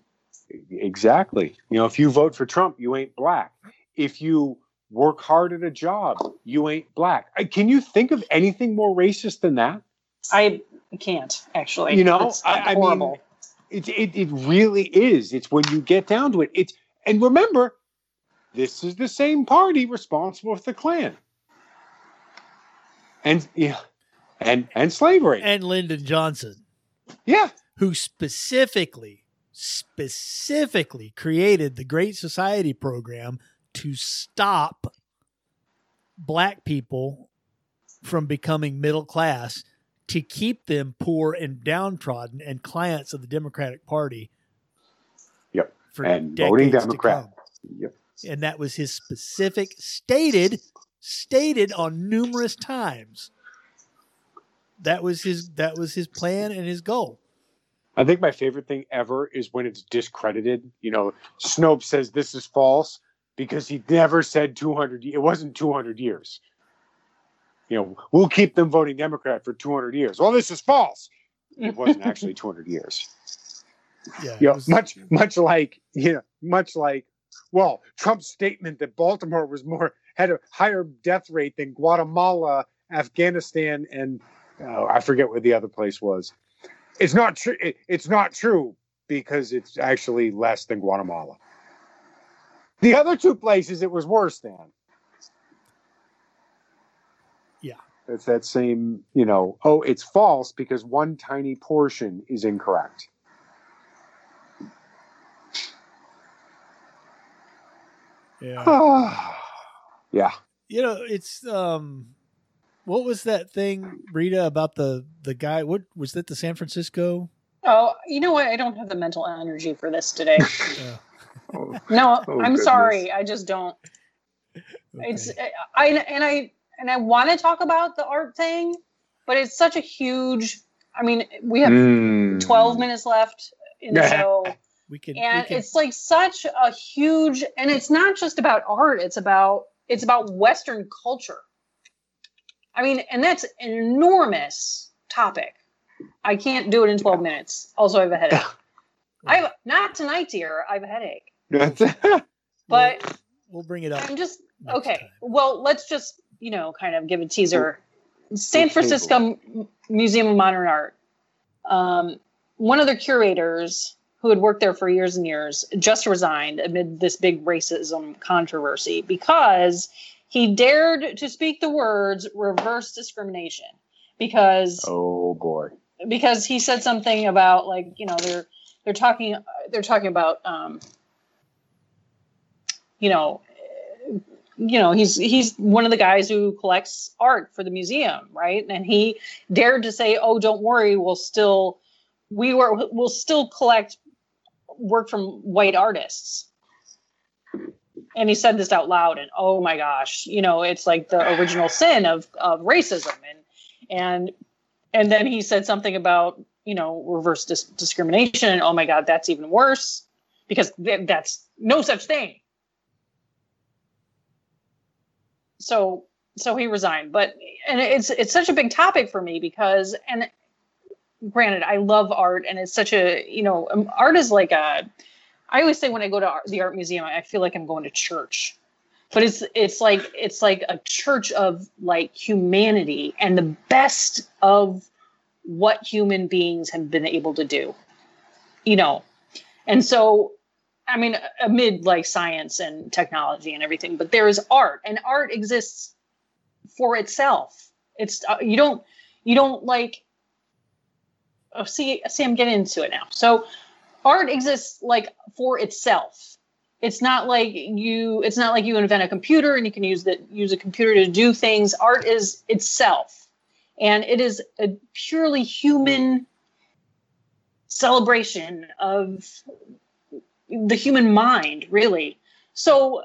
Exactly. You know, if you vote for Trump, you ain't black. If you work hard at a job, you ain't black. Can you think of anything more racist than that? I can't, actually. You know, it's I, horrible. I mean, it, it, it really is. It's when you get down to it. It's, and remember, this is the same party responsible for the Klan. And yeah, and and slavery. And Lyndon Johnson. Yeah. Who specifically, specifically created the Great Society program to stop black people from becoming middle class, to keep them poor and downtrodden and clients of the Democratic Party. Yep. For and voting Democrat. Yep. And that was his specific stated stated on numerous times. That was his that was his plan and his goal. I think my favorite thing ever is when it's discredited. You know, Snopes says this is false because he never said two hundred. It wasn't two hundred years. You know, we'll keep them voting Democrat for two hundred years. Well, this is false. It wasn't actually two hundred years. Yeah, you know, was, much much like you know, much like well, Trump's statement that Baltimore was more had a higher death rate than Guatemala, Afghanistan, and oh, I forget where the other place was. It's not true. It, it's not true because it's actually less than Guatemala. The other two places it was worse than. Yeah. It's that same, you know, oh, it's false because one tiny portion is incorrect. Yeah. Yeah. You know, it's, um, what was that thing, Breda, about the, the guy? What was that? The San Francisco? Oh, you know what? I don't have the mental energy for this today. oh. Oh. No, oh, I'm goodness. sorry. I just don't. Okay. It's I and I and I want to talk about the art thing, but it's such a huge. I mean, we have mm. twelve minutes left in the show. We can, and we can. It's like such a huge, and it's not just about art. It's about it's about Western culture. I mean, and that's an enormous topic. I can't do it in twelve yeah. minutes. Also, I have a headache. I have, not tonight, dear. I have a headache. but we'll, we'll bring it up. I'm just okay. Time. Well, let's just you know kind of give a teaser. We'll, San Francisco we'll Museum of Modern Art. Um, one of their curators, who had worked there for years and years, just resigned amid this big racism controversy because he dared to speak the words reverse discrimination because, oh boy, because he said something about like, you know, they're, they're talking, they're talking about, um, you know, you know, he's, he's one of the guys who collects art for the museum. Right. And he dared to say, oh, don't worry. We'll still, we were, we'll still collect work from white artists. And he said this out loud, and oh my gosh, you know, it's like the original sin of, of racism. And, and, and then he said something about, you know, reverse dis- discrimination. And oh my God, that's even worse because th- that's no such thing. So, so he resigned, but, and it's, it's such a big topic for me because, and granted, I love art and it's such a, you know, art is like a, I always say when I go to the art museum, I feel like I'm going to church, but it's it's like it's like a church of like humanity and the best of what human beings have been able to do, you know. And so, I mean, amid like science and technology and everything, but there is art, and art exists for itself. It's uh, you don't you don't like. Oh, see, see, I'm getting into it now. So. Art exists like for itself. It's not like you. It's not like you invent a computer and you can use that use a computer to do things. Art is itself, and it is a purely human celebration of the human mind, really. So,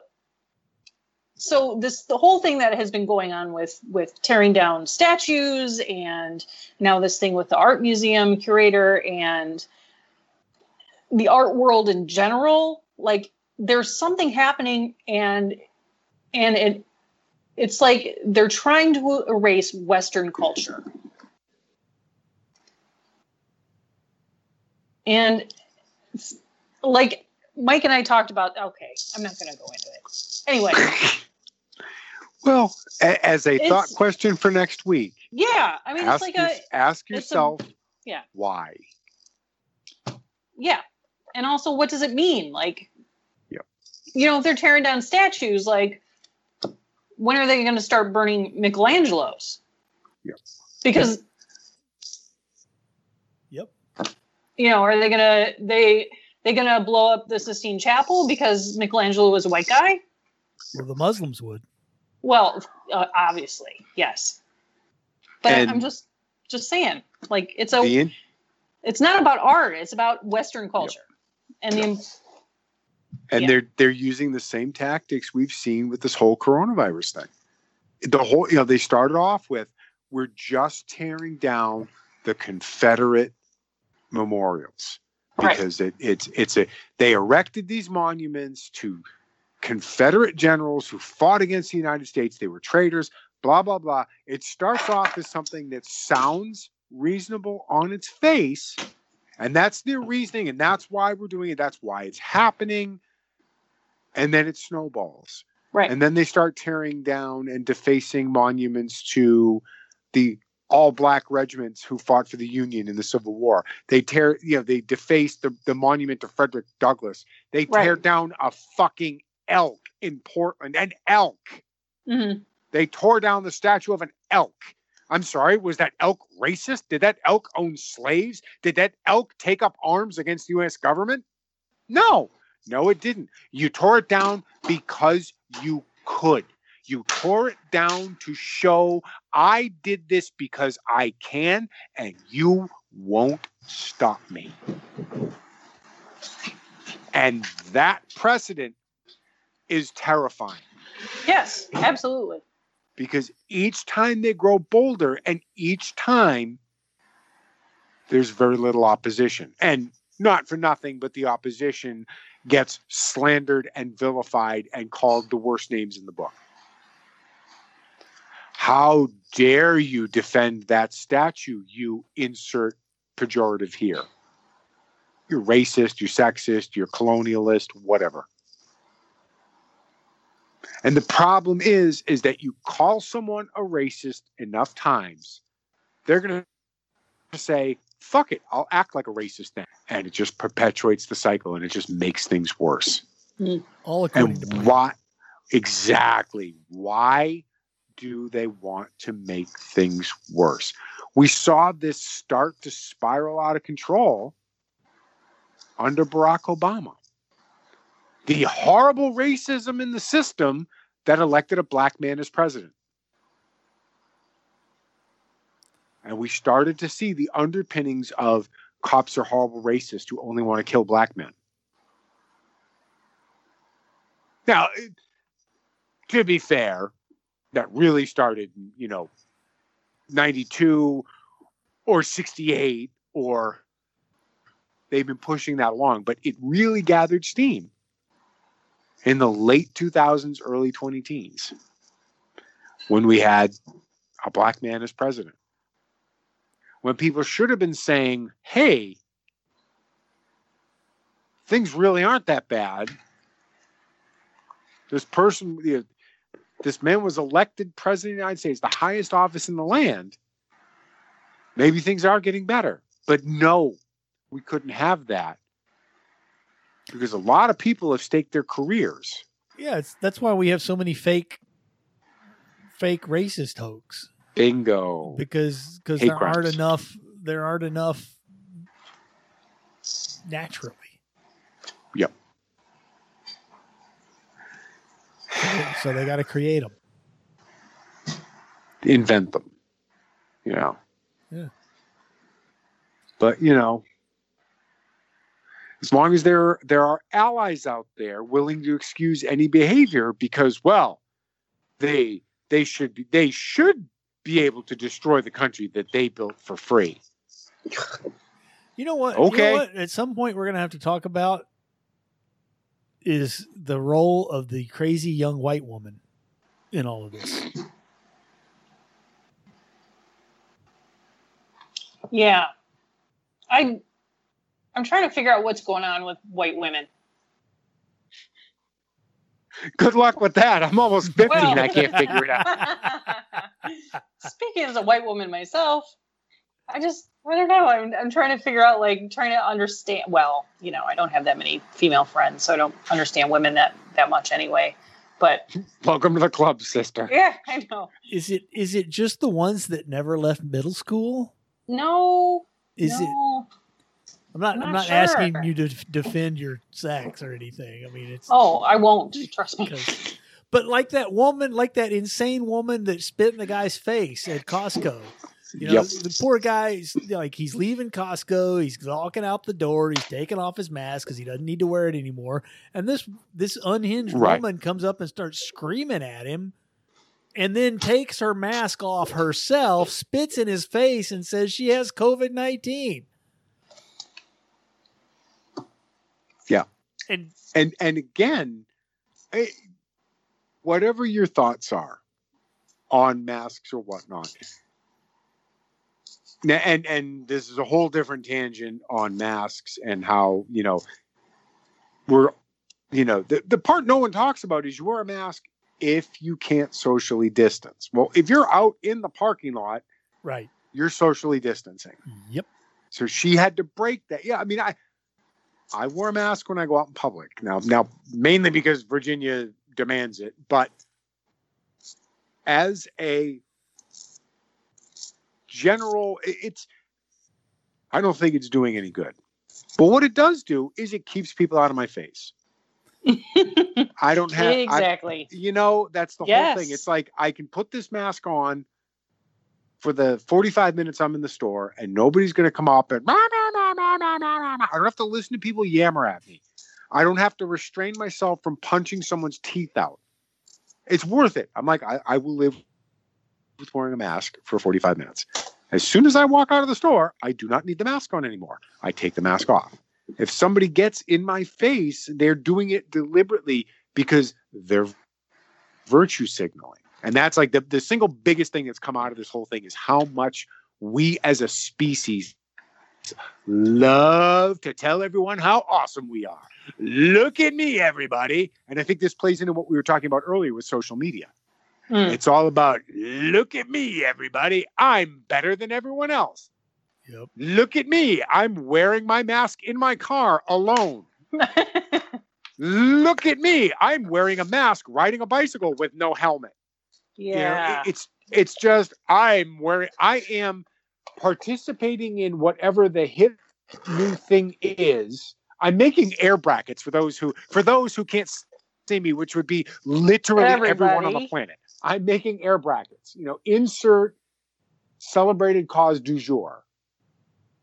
so this the whole thing that has been going on with with tearing down statues, and now this thing with the art museum curator and. The art world in general, like there's something happening, and and it it's like they're trying to erase Western culture. And like Mike and I talked about, okay, I'm not going to go into it. Anyway. Well, a- as a thought question for next week. Yeah. I mean, ask it's like you, a... Ask yourself a, yeah. why. Yeah. And also, what does it mean? Like, yep. you know, if they're tearing down statues, like, when are they going to start burning Michelangelo's? Yep. Because... Yep. You know, are they going to... they they going to blow up the Sistine Chapel because Michelangelo was a white guy? Well, the Muslims would. Well, uh, obviously, yes. But and I'm just just saying, like, it's a, Ian? It's not about art. It's about Western culture. Yep. And the, and yeah. they're they're using the same tactics we've seen with this whole coronavirus thing. The whole, you know, they started off with, we're just tearing down the Confederate memorials. Because right. it, it's it's a they erected these monuments to Confederate generals who fought against the United States. They were traitors, blah, blah, blah. It starts off as something that sounds reasonable on its face, and that's their reasoning, and that's why we're doing it. That's why it's happening. And then it snowballs. Right. And then they start tearing down and defacing monuments to the all black regiments who fought for the Union in the Civil War. They tear, you know, they deface the, the monument to Frederick Douglass. They tear right. down a fucking elk in Portland, an elk. Mm-hmm. They tore down the statue of an elk. I'm sorry, was that elk racist? Did that elk own slaves? Did that elk take up arms against the U S government? No, no, it didn't. You tore it down because you could. You tore it down to show I did this because I can, and you won't stop me. And that precedent is terrifying. Yes, absolutely. Because each time they grow bolder, and each time there's very little opposition. And not for nothing, but the opposition gets slandered and vilified and called the worst names in the book. How dare you defend that statue? You insert pejorative here. You're racist, you're sexist, you're colonialist, whatever. And the problem is, is that you call someone a racist enough times, they're going to say, fuck it, I'll act like a racist then. And it just perpetuates the cycle, and it just makes things worse. All according to Biden. Why, exactly. Why? Do they want to make things worse? We saw this start to spiral out of control under Barack Obama. The horrible racism in the system that elected a black man as president. And we started to see the underpinnings of cops are horrible racists who only want to kill black men. Now, to be fair, that really started, you know, ninety-two or sixty-eight, or they've been pushing that along, but it really gathered steam in the late two thousands, early twenty-teens, when we had a black man as president. When people should have been saying, hey, things really aren't that bad. This person, you know, this man was elected president of the United States, the highest office in the land. Maybe things are getting better. But no, we couldn't have that. Because a lot of people have staked their careers. Yeah, it's, that's why we have so many fake fake racist hoax. Bingo. Because because there crimes. aren't enough there aren't enough naturally. Yep. So they got to create them, invent them, you know. Yeah. But you know, as long as there there are allies out there willing to excuse any behavior, because well, they they should be, they should be able to destroy the country that they built for free. You know what? Okay. You know what? At some point, we're going to have to talk about is the role of the crazy young white woman in all of this. Yeah. I, I'm trying to figure out what's going on with white women. Good luck with that. I'm almost fifty well, and I can't figure it out. Speaking as a white woman myself, I just, I don't know. I'm, I'm trying to figure out, like, trying to understand. Well, you know, I don't have that many female friends, so I don't understand women that, that much anyway. But welcome to the club, sister. Yeah, I know. Is it is it just the ones that never left middle school? No. Is no. it? I'm not. I'm not, I'm not sure. asking you to defend your sex or anything. I mean, it's. Oh, I won't. Trust me. But like that woman, like that insane woman that spit in the guy's face at Costco. You know, yep. The poor guy's like, he's leaving Costco. He's walking out the door. He's taking off his mask because he doesn't need to wear it anymore. And this this unhinged right. woman comes up and starts screaming at him, and then takes her mask off herself, spits in his face, and says she has COVID nineteen. Yeah, and and and again, I, whatever your thoughts are on masks or whatnot. Now, and and this is a whole different tangent on masks and how, you know, we're, you know, the, the part no one talks about is you wear a mask if you can't socially distance. Well, if you're out in the parking lot, right, you're socially distancing. Yep. So she had to break that. Yeah, I mean, I I wore a mask when I go out in public. Now, now mainly because Virginia demands it, but as a general, it's, I don't think it's doing any good, but what it does do is it keeps people out of my face. I don't have, exactly. I, you know, that's the yes. whole thing. It's like, I can put this mask on for the forty-five minutes I'm in the store and nobody's going to come up and, nah, nah, nah, nah, nah, nah, nah. I don't have to listen to people yammer at me. I don't have to restrain myself from punching someone's teeth out. It's worth it. I'm like, I, I will live with wearing a mask for forty-five minutes. As soon as I walk out of the store, I do not need the mask on anymore. I take the mask off. If somebody gets in my face, they're doing it deliberately because they're virtue signaling. And that's like the, the single biggest thing that's come out of this whole thing is how much we as a species love to tell everyone how awesome we are. Look at me, everybody. And I think this plays into what we were talking about earlier with social media. Mm. It's all about, look at me, everybody. I'm better than everyone else. Yep. Look at me. I'm wearing my mask in my car alone. Look at me. I'm wearing a mask, riding a bicycle with no helmet. Yeah. You know, it, it's it's just, I'm wearing, I am participating in whatever the hip new thing is. I'm making air brackets for those who, for those who can't see me, which would be literally everybody. Everyone on the planet. I'm making air brackets. You know, insert celebrated cause du jour.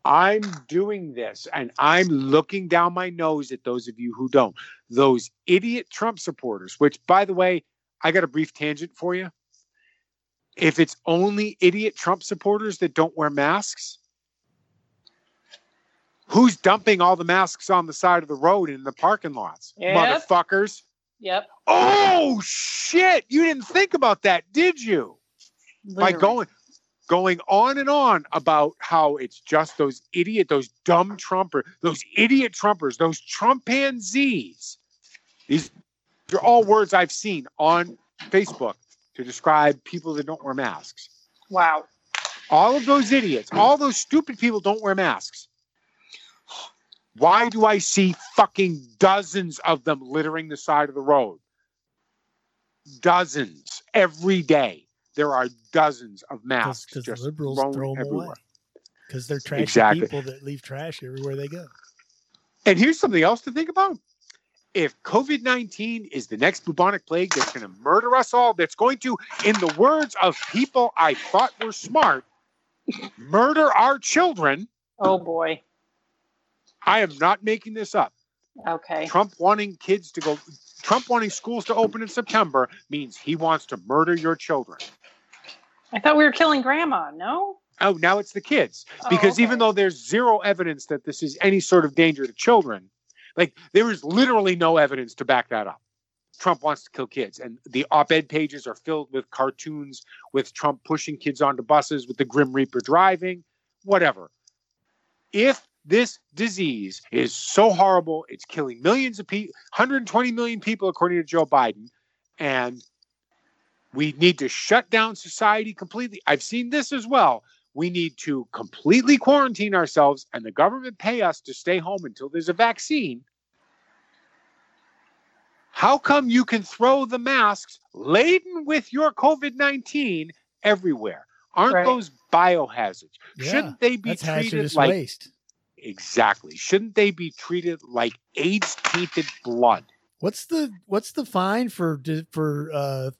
I'm doing this, and I'm looking down my nose at those of you who don't. Those idiot Trump supporters, which, by the way, I got a brief tangent for you. If it's only idiot Trump supporters that don't wear masks, who's dumping all the masks on the side of the road and in the parking lots? Yep. Motherfuckers. Yep. Oh, shit. You didn't think about that, did you? Literally. By going going on and on about how it's just those idiot, those dumb Trumpers, those idiot Trumpers, those Trumpanzees. These are all words I've seen on Facebook to describe people that don't wear masks. Wow. All of those idiots, all those stupid people don't wear masks. Why do I see fucking dozens of them littering the side of the road? Dozens. Every day. There are dozens of masks. Cause, cause just liberals throw them away. Because they're trashy exactly. people that leave trash everywhere they go. And here's something else to think about. If COVID nineteen is the next bubonic plague that's going to murder us all, that's going to, in the words of people I thought were smart, murder our children. Oh, boy. I am not making this up. Okay. Trump wanting kids to go, Trump wanting schools to open in September means he wants to murder your children. I thought we were killing grandma, no? Oh, now it's the kids. Because oh, okay. even though there's zero evidence that this is any sort of danger to children, Like, there is literally no evidence to back that up. Trump wants to kill kids. And the op-ed pages are filled with cartoons, with Trump pushing kids onto buses, with the Grim Reaper driving, whatever. If this disease is so horrible, it's killing millions of people, one hundred twenty million people, according to Joe Biden, and we need to shut down society completely. I've seen this as well. We need to completely quarantine ourselves and the government pay us to stay home until there's a vaccine. How come you can throw the masks laden with your COVID nineteen everywhere? Aren't right. those biohazards? Yeah, Shouldn't they be that's treated like waste. Exactly. Shouldn't they be treated like AIDS tainted blood? What's the what's the fine for for uh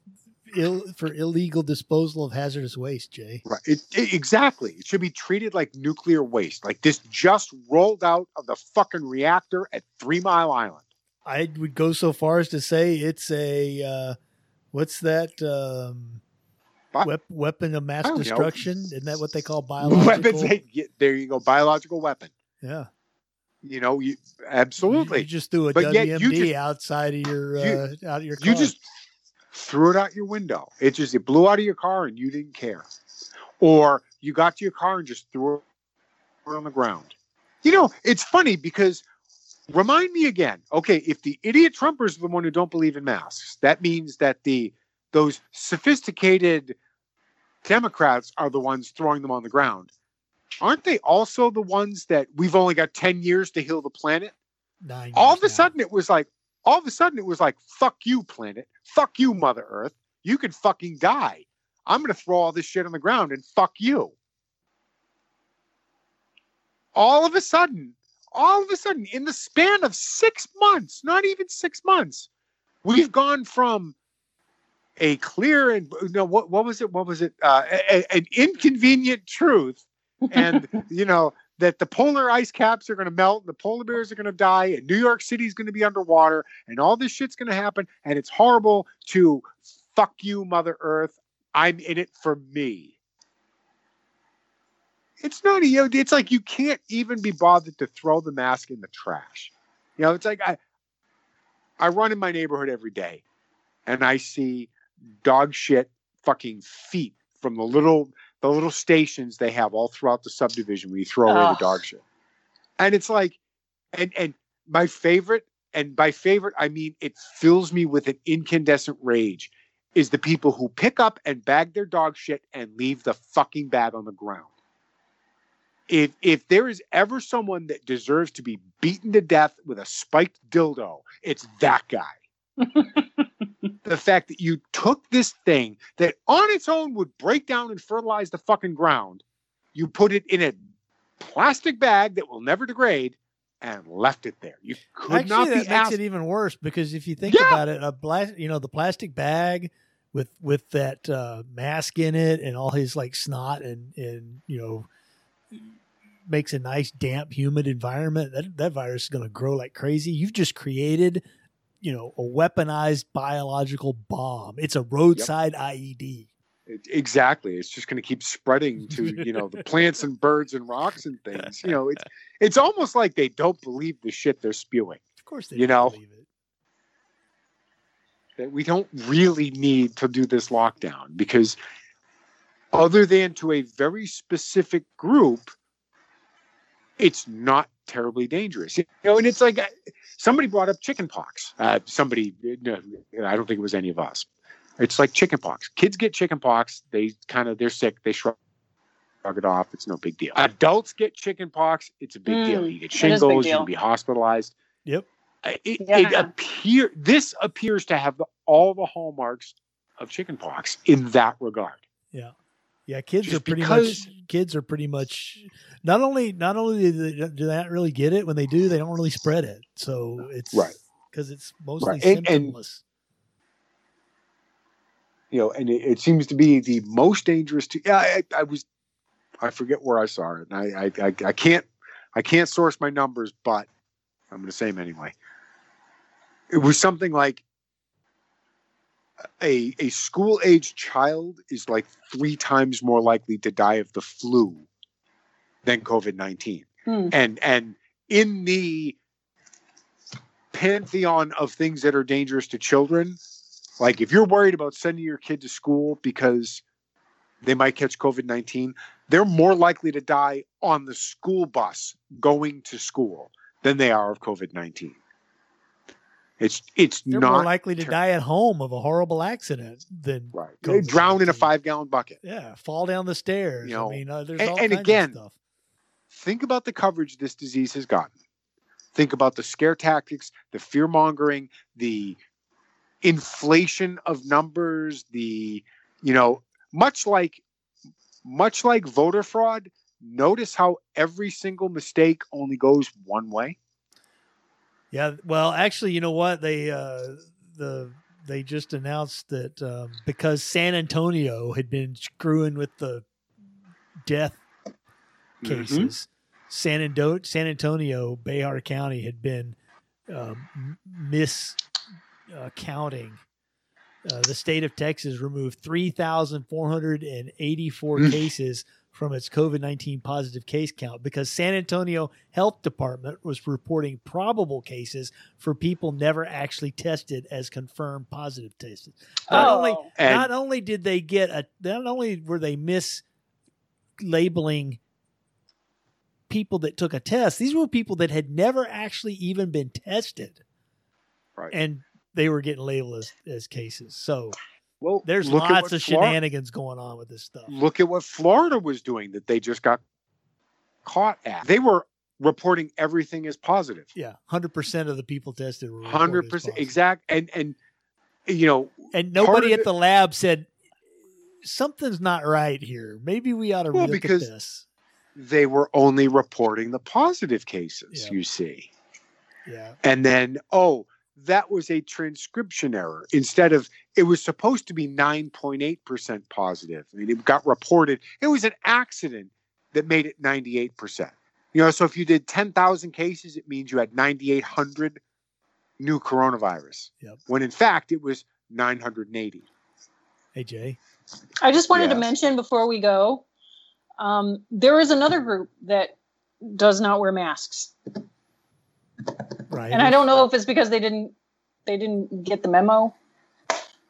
Ill, for illegal disposal of hazardous waste, Jay? Right. It, it, exactly. It should be treated like nuclear waste. Like this just rolled out of the fucking reactor at Three Mile Island. I would go so far as to say it's a, uh, what's that? Um, wep- weapon of mass destruction. Know. Isn't that what they call biological? Weapons, yeah, there you go. Biological weapon. Yeah. You know, you absolutely. You, you just threw a but W M D yet you just, outside of your, uh, you, out of your car. You just threw it out your window. It just, it blew out of your car and you didn't care. Or you got to your car and just threw it on the ground. You know, it's funny because remind me again. Okay. If the idiot Trumpers are the one who don't believe in masks, that means that the, those sophisticated Democrats are the ones throwing them on the ground. Aren't they also the ones that we've only got ten years to heal the planet? Nine all of a now. sudden it was like, All of a sudden, it was like, fuck you, planet. Fuck you, Mother Earth. You could fucking die. I'm going to throw all this shit on the ground and fuck you. All of a sudden, all of a sudden, in the span of six months, not even six months, we've gone from a clear and, you know, what, what was it? What was it? Uh, a, a, an inconvenient truth. And, you know, that the polar ice caps are going to melt, and the polar bears are going to die, and New York City is going to be underwater, and all this shit's going to happen, and it's horrible to fuck you, Mother Earth. I'm in it for me. It's not, you know, it's like you can't even be bothered to throw the mask in the trash. You know, it's like I, I run in my neighborhood every day, and I see dog shit fucking feet from the little... the little stations they have all throughout the subdivision where you throw away oh. the dog shit. And it's like, and and my favorite, and by favorite, I mean, it fills me with an incandescent rage, is the people who pick up and bag their dog shit and leave the fucking bag on the ground. If if there is ever someone that deserves to be beaten to death with a spiked dildo, it's that guy. The fact that you took this thing that on its own would break down and fertilize the fucking ground, you put it in a plastic bag that will never degrade and left it there. You could Actually, not be that asked. Makes it even worse because if you think yeah. about it, a blast, you know, the plastic bag with with that uh, mask in it and all his like snot and and you know makes a nice damp humid environment. That that virus is going to grow like crazy. You've just created, you know, a weaponized biological bomb. It's a roadside yep. I E D. It, exactly. It's just going to keep spreading to, you know, the plants and birds and rocks and things. You know, it's it's almost like they don't believe the shit they're spewing. Of course they you don't know, believe it. That we don't really need to do this lockdown because other than to a very specific group, it's not terribly dangerous, you know. And it's like uh, somebody brought up chickenpox. Uh, somebody, no, I don't think it was any of us. It's like chickenpox. Kids get chickenpox. They kind of they're sick. They shrug it off. It's no big deal. Adults get chickenpox. It's a big mm, deal. You get shingles. You can be hospitalized. Yep. Uh, it, yeah. it appear this appears to have the, all the hallmarks of chickenpox in that regard. Yeah. Yeah, kids Just are pretty because, much. Kids are pretty much. Not only, not only do they, do they not really get it. When they do, they don't really spread it. So it's right because it's mostly right. and, symptomless. And, you know, and it, it seems to be the most dangerous. To yeah, I, I was, I forget where I saw it, and I, I, I, I can't, I can't source my numbers, but I'm going to say them anyway. It was something like A a school-aged child is like three times more likely to die of the flu than COVID nineteen. Hmm. And and in the pantheon of things that are dangerous to children. Like if you're worried about sending your kid to school because they might catch COVID nineteen, they're more likely to die on the school bus going to school than they are of COVID nineteen. It's it's they're not more likely to ter- die at home of a horrible accident than right. They drown in a five gallon bucket. Yeah, fall down the stairs. You know, I mean, uh, there's and, all and kinds again, of stuff. Think about the coverage this disease has gotten. Think about the scare tactics, the fear mongering, the inflation of numbers, the you know, much like much like voter fraud. Notice how every single mistake only goes one way. Yeah, well, actually, you know what? They uh, the they just announced that um, because San Antonio had been screwing with the death cases, mm-hmm. San, Indo- San Antonio, Bayard County had been uh, miscounting. Uh, uh, the state of Texas removed three thousand four hundred eighty-four cases from its COVID nineteen positive case count because San Antonio Health Department was reporting probable cases for people never actually tested as confirmed positive tests. Not oh, only, not only did they get a, not only were they mislabeling people that took a test, these were people that had never actually even been tested. Right. And they were getting labeled as, as cases. So, Well, there's lots of Florida, shenanigans going on with this stuff. Look at what Florida was doing that they just got caught at. They were reporting everything as positive. Yeah, one hundred percent of the people tested were one hundred percent exact. And, and you know. And nobody at it, the lab said, something's not right here. Maybe we ought to well, look at this. They were only reporting the positive cases, yeah. you see. Yeah. And then, oh. That was a transcription error. Instead of, it was supposed to be nine point eight percent positive. I mean, it got reported. It was an accident that made it ninety-eight percent. You know, so if you did ten thousand cases, it means you had nine thousand eight hundred new coronavirus. Yep. When in fact, it was nine hundred eighty. Hey, Jay. I just wanted yeah. to mention before we go, um, there is another group that does not wear masks. Right. And I don't know if it's because they didn't they didn't get the memo,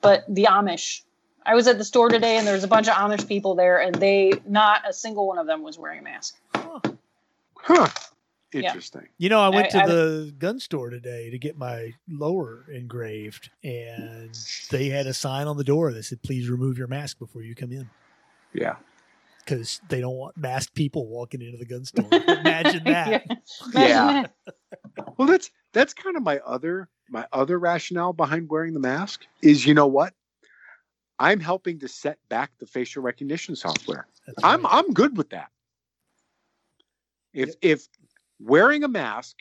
but the Amish. I was at the store today, and there was a bunch of Amish people there, and they not a single one of them was wearing a mask. Huh. huh. Interesting. Yeah. You know, I went I, to I, the I, gun store today to get my lower engraved, and they had a sign on the door that said, "Please remove your mask before you come in." Yeah. Because they don't want masked people walking into the gun store. Imagine that. yeah. Imagine yeah. that. Well, that's that's kind of my other my other rationale behind wearing the mask is, you know what? I'm helping to set back the facial recognition software. Right. I'm I'm good with that. If yep. if wearing a mask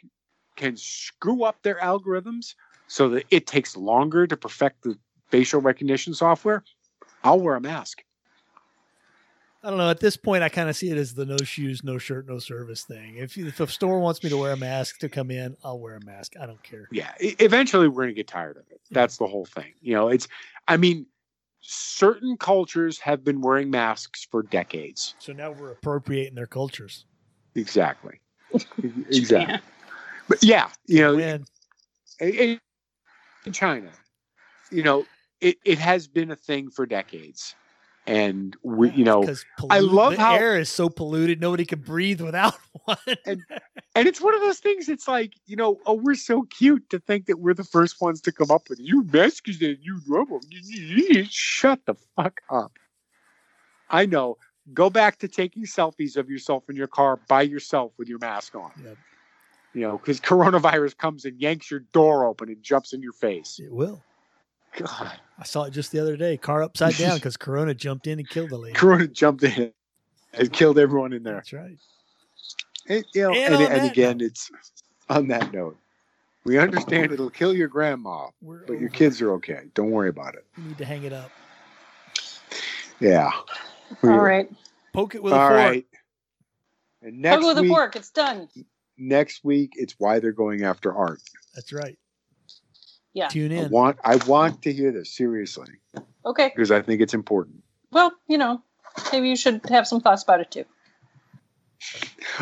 can screw up their algorithms so that it takes longer to perfect the facial recognition software, I'll wear a mask. I don't know. At this point, I kind of see it as the no shoes, no shirt, no service thing. If, if a store wants me to wear a mask to come in, I'll wear a mask. I don't care. Yeah. Eventually, we're going to get tired of it. That's the whole thing. You know, it's, I mean, certain cultures have been wearing masks for decades. So now we're appropriating their cultures. Exactly. exactly. Yeah. But yeah, you know, in, in China, you know, it, it has been a thing for decades. And we, you know, I love how the air is so polluted. Nobody can breathe without one. and, and it's one of those things. It's like, you know, oh, we're so cute to think that we're the first ones to come up with you masks and you rubble. Shut the fuck up. I know. Go back to taking selfies of yourself in your car by yourself with your mask on. Yep. You know, because coronavirus comes and yanks your door open and jumps in your face. It will. God, I saw it just the other day. Car upside down because Corona jumped in and killed the lady. Corona jumped in and killed everyone in there. That's right. And, you know, and, and, and again, note. It's on that note. We understand it'll kill your grandma, We're but over. Your kids are okay. Don't worry about it. You need to hang it up. Yeah. All right. Poke it with All a fork. All right. And next Poke it with week, a fork. It's done. Next week, it's why they're going after art. That's right. Yeah. Tune in. I want I want to hear this seriously. Okay. Because I think it's important. Well, you know, maybe you should have some thoughts about it too.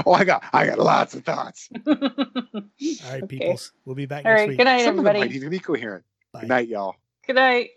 Oh, I got I got lots of thoughts. All right, okay. Peoples. We'll be back All next right, week. All right, good night, Some everybody. Of them might need to be coherent. Bye. Good night, y'all. Good night.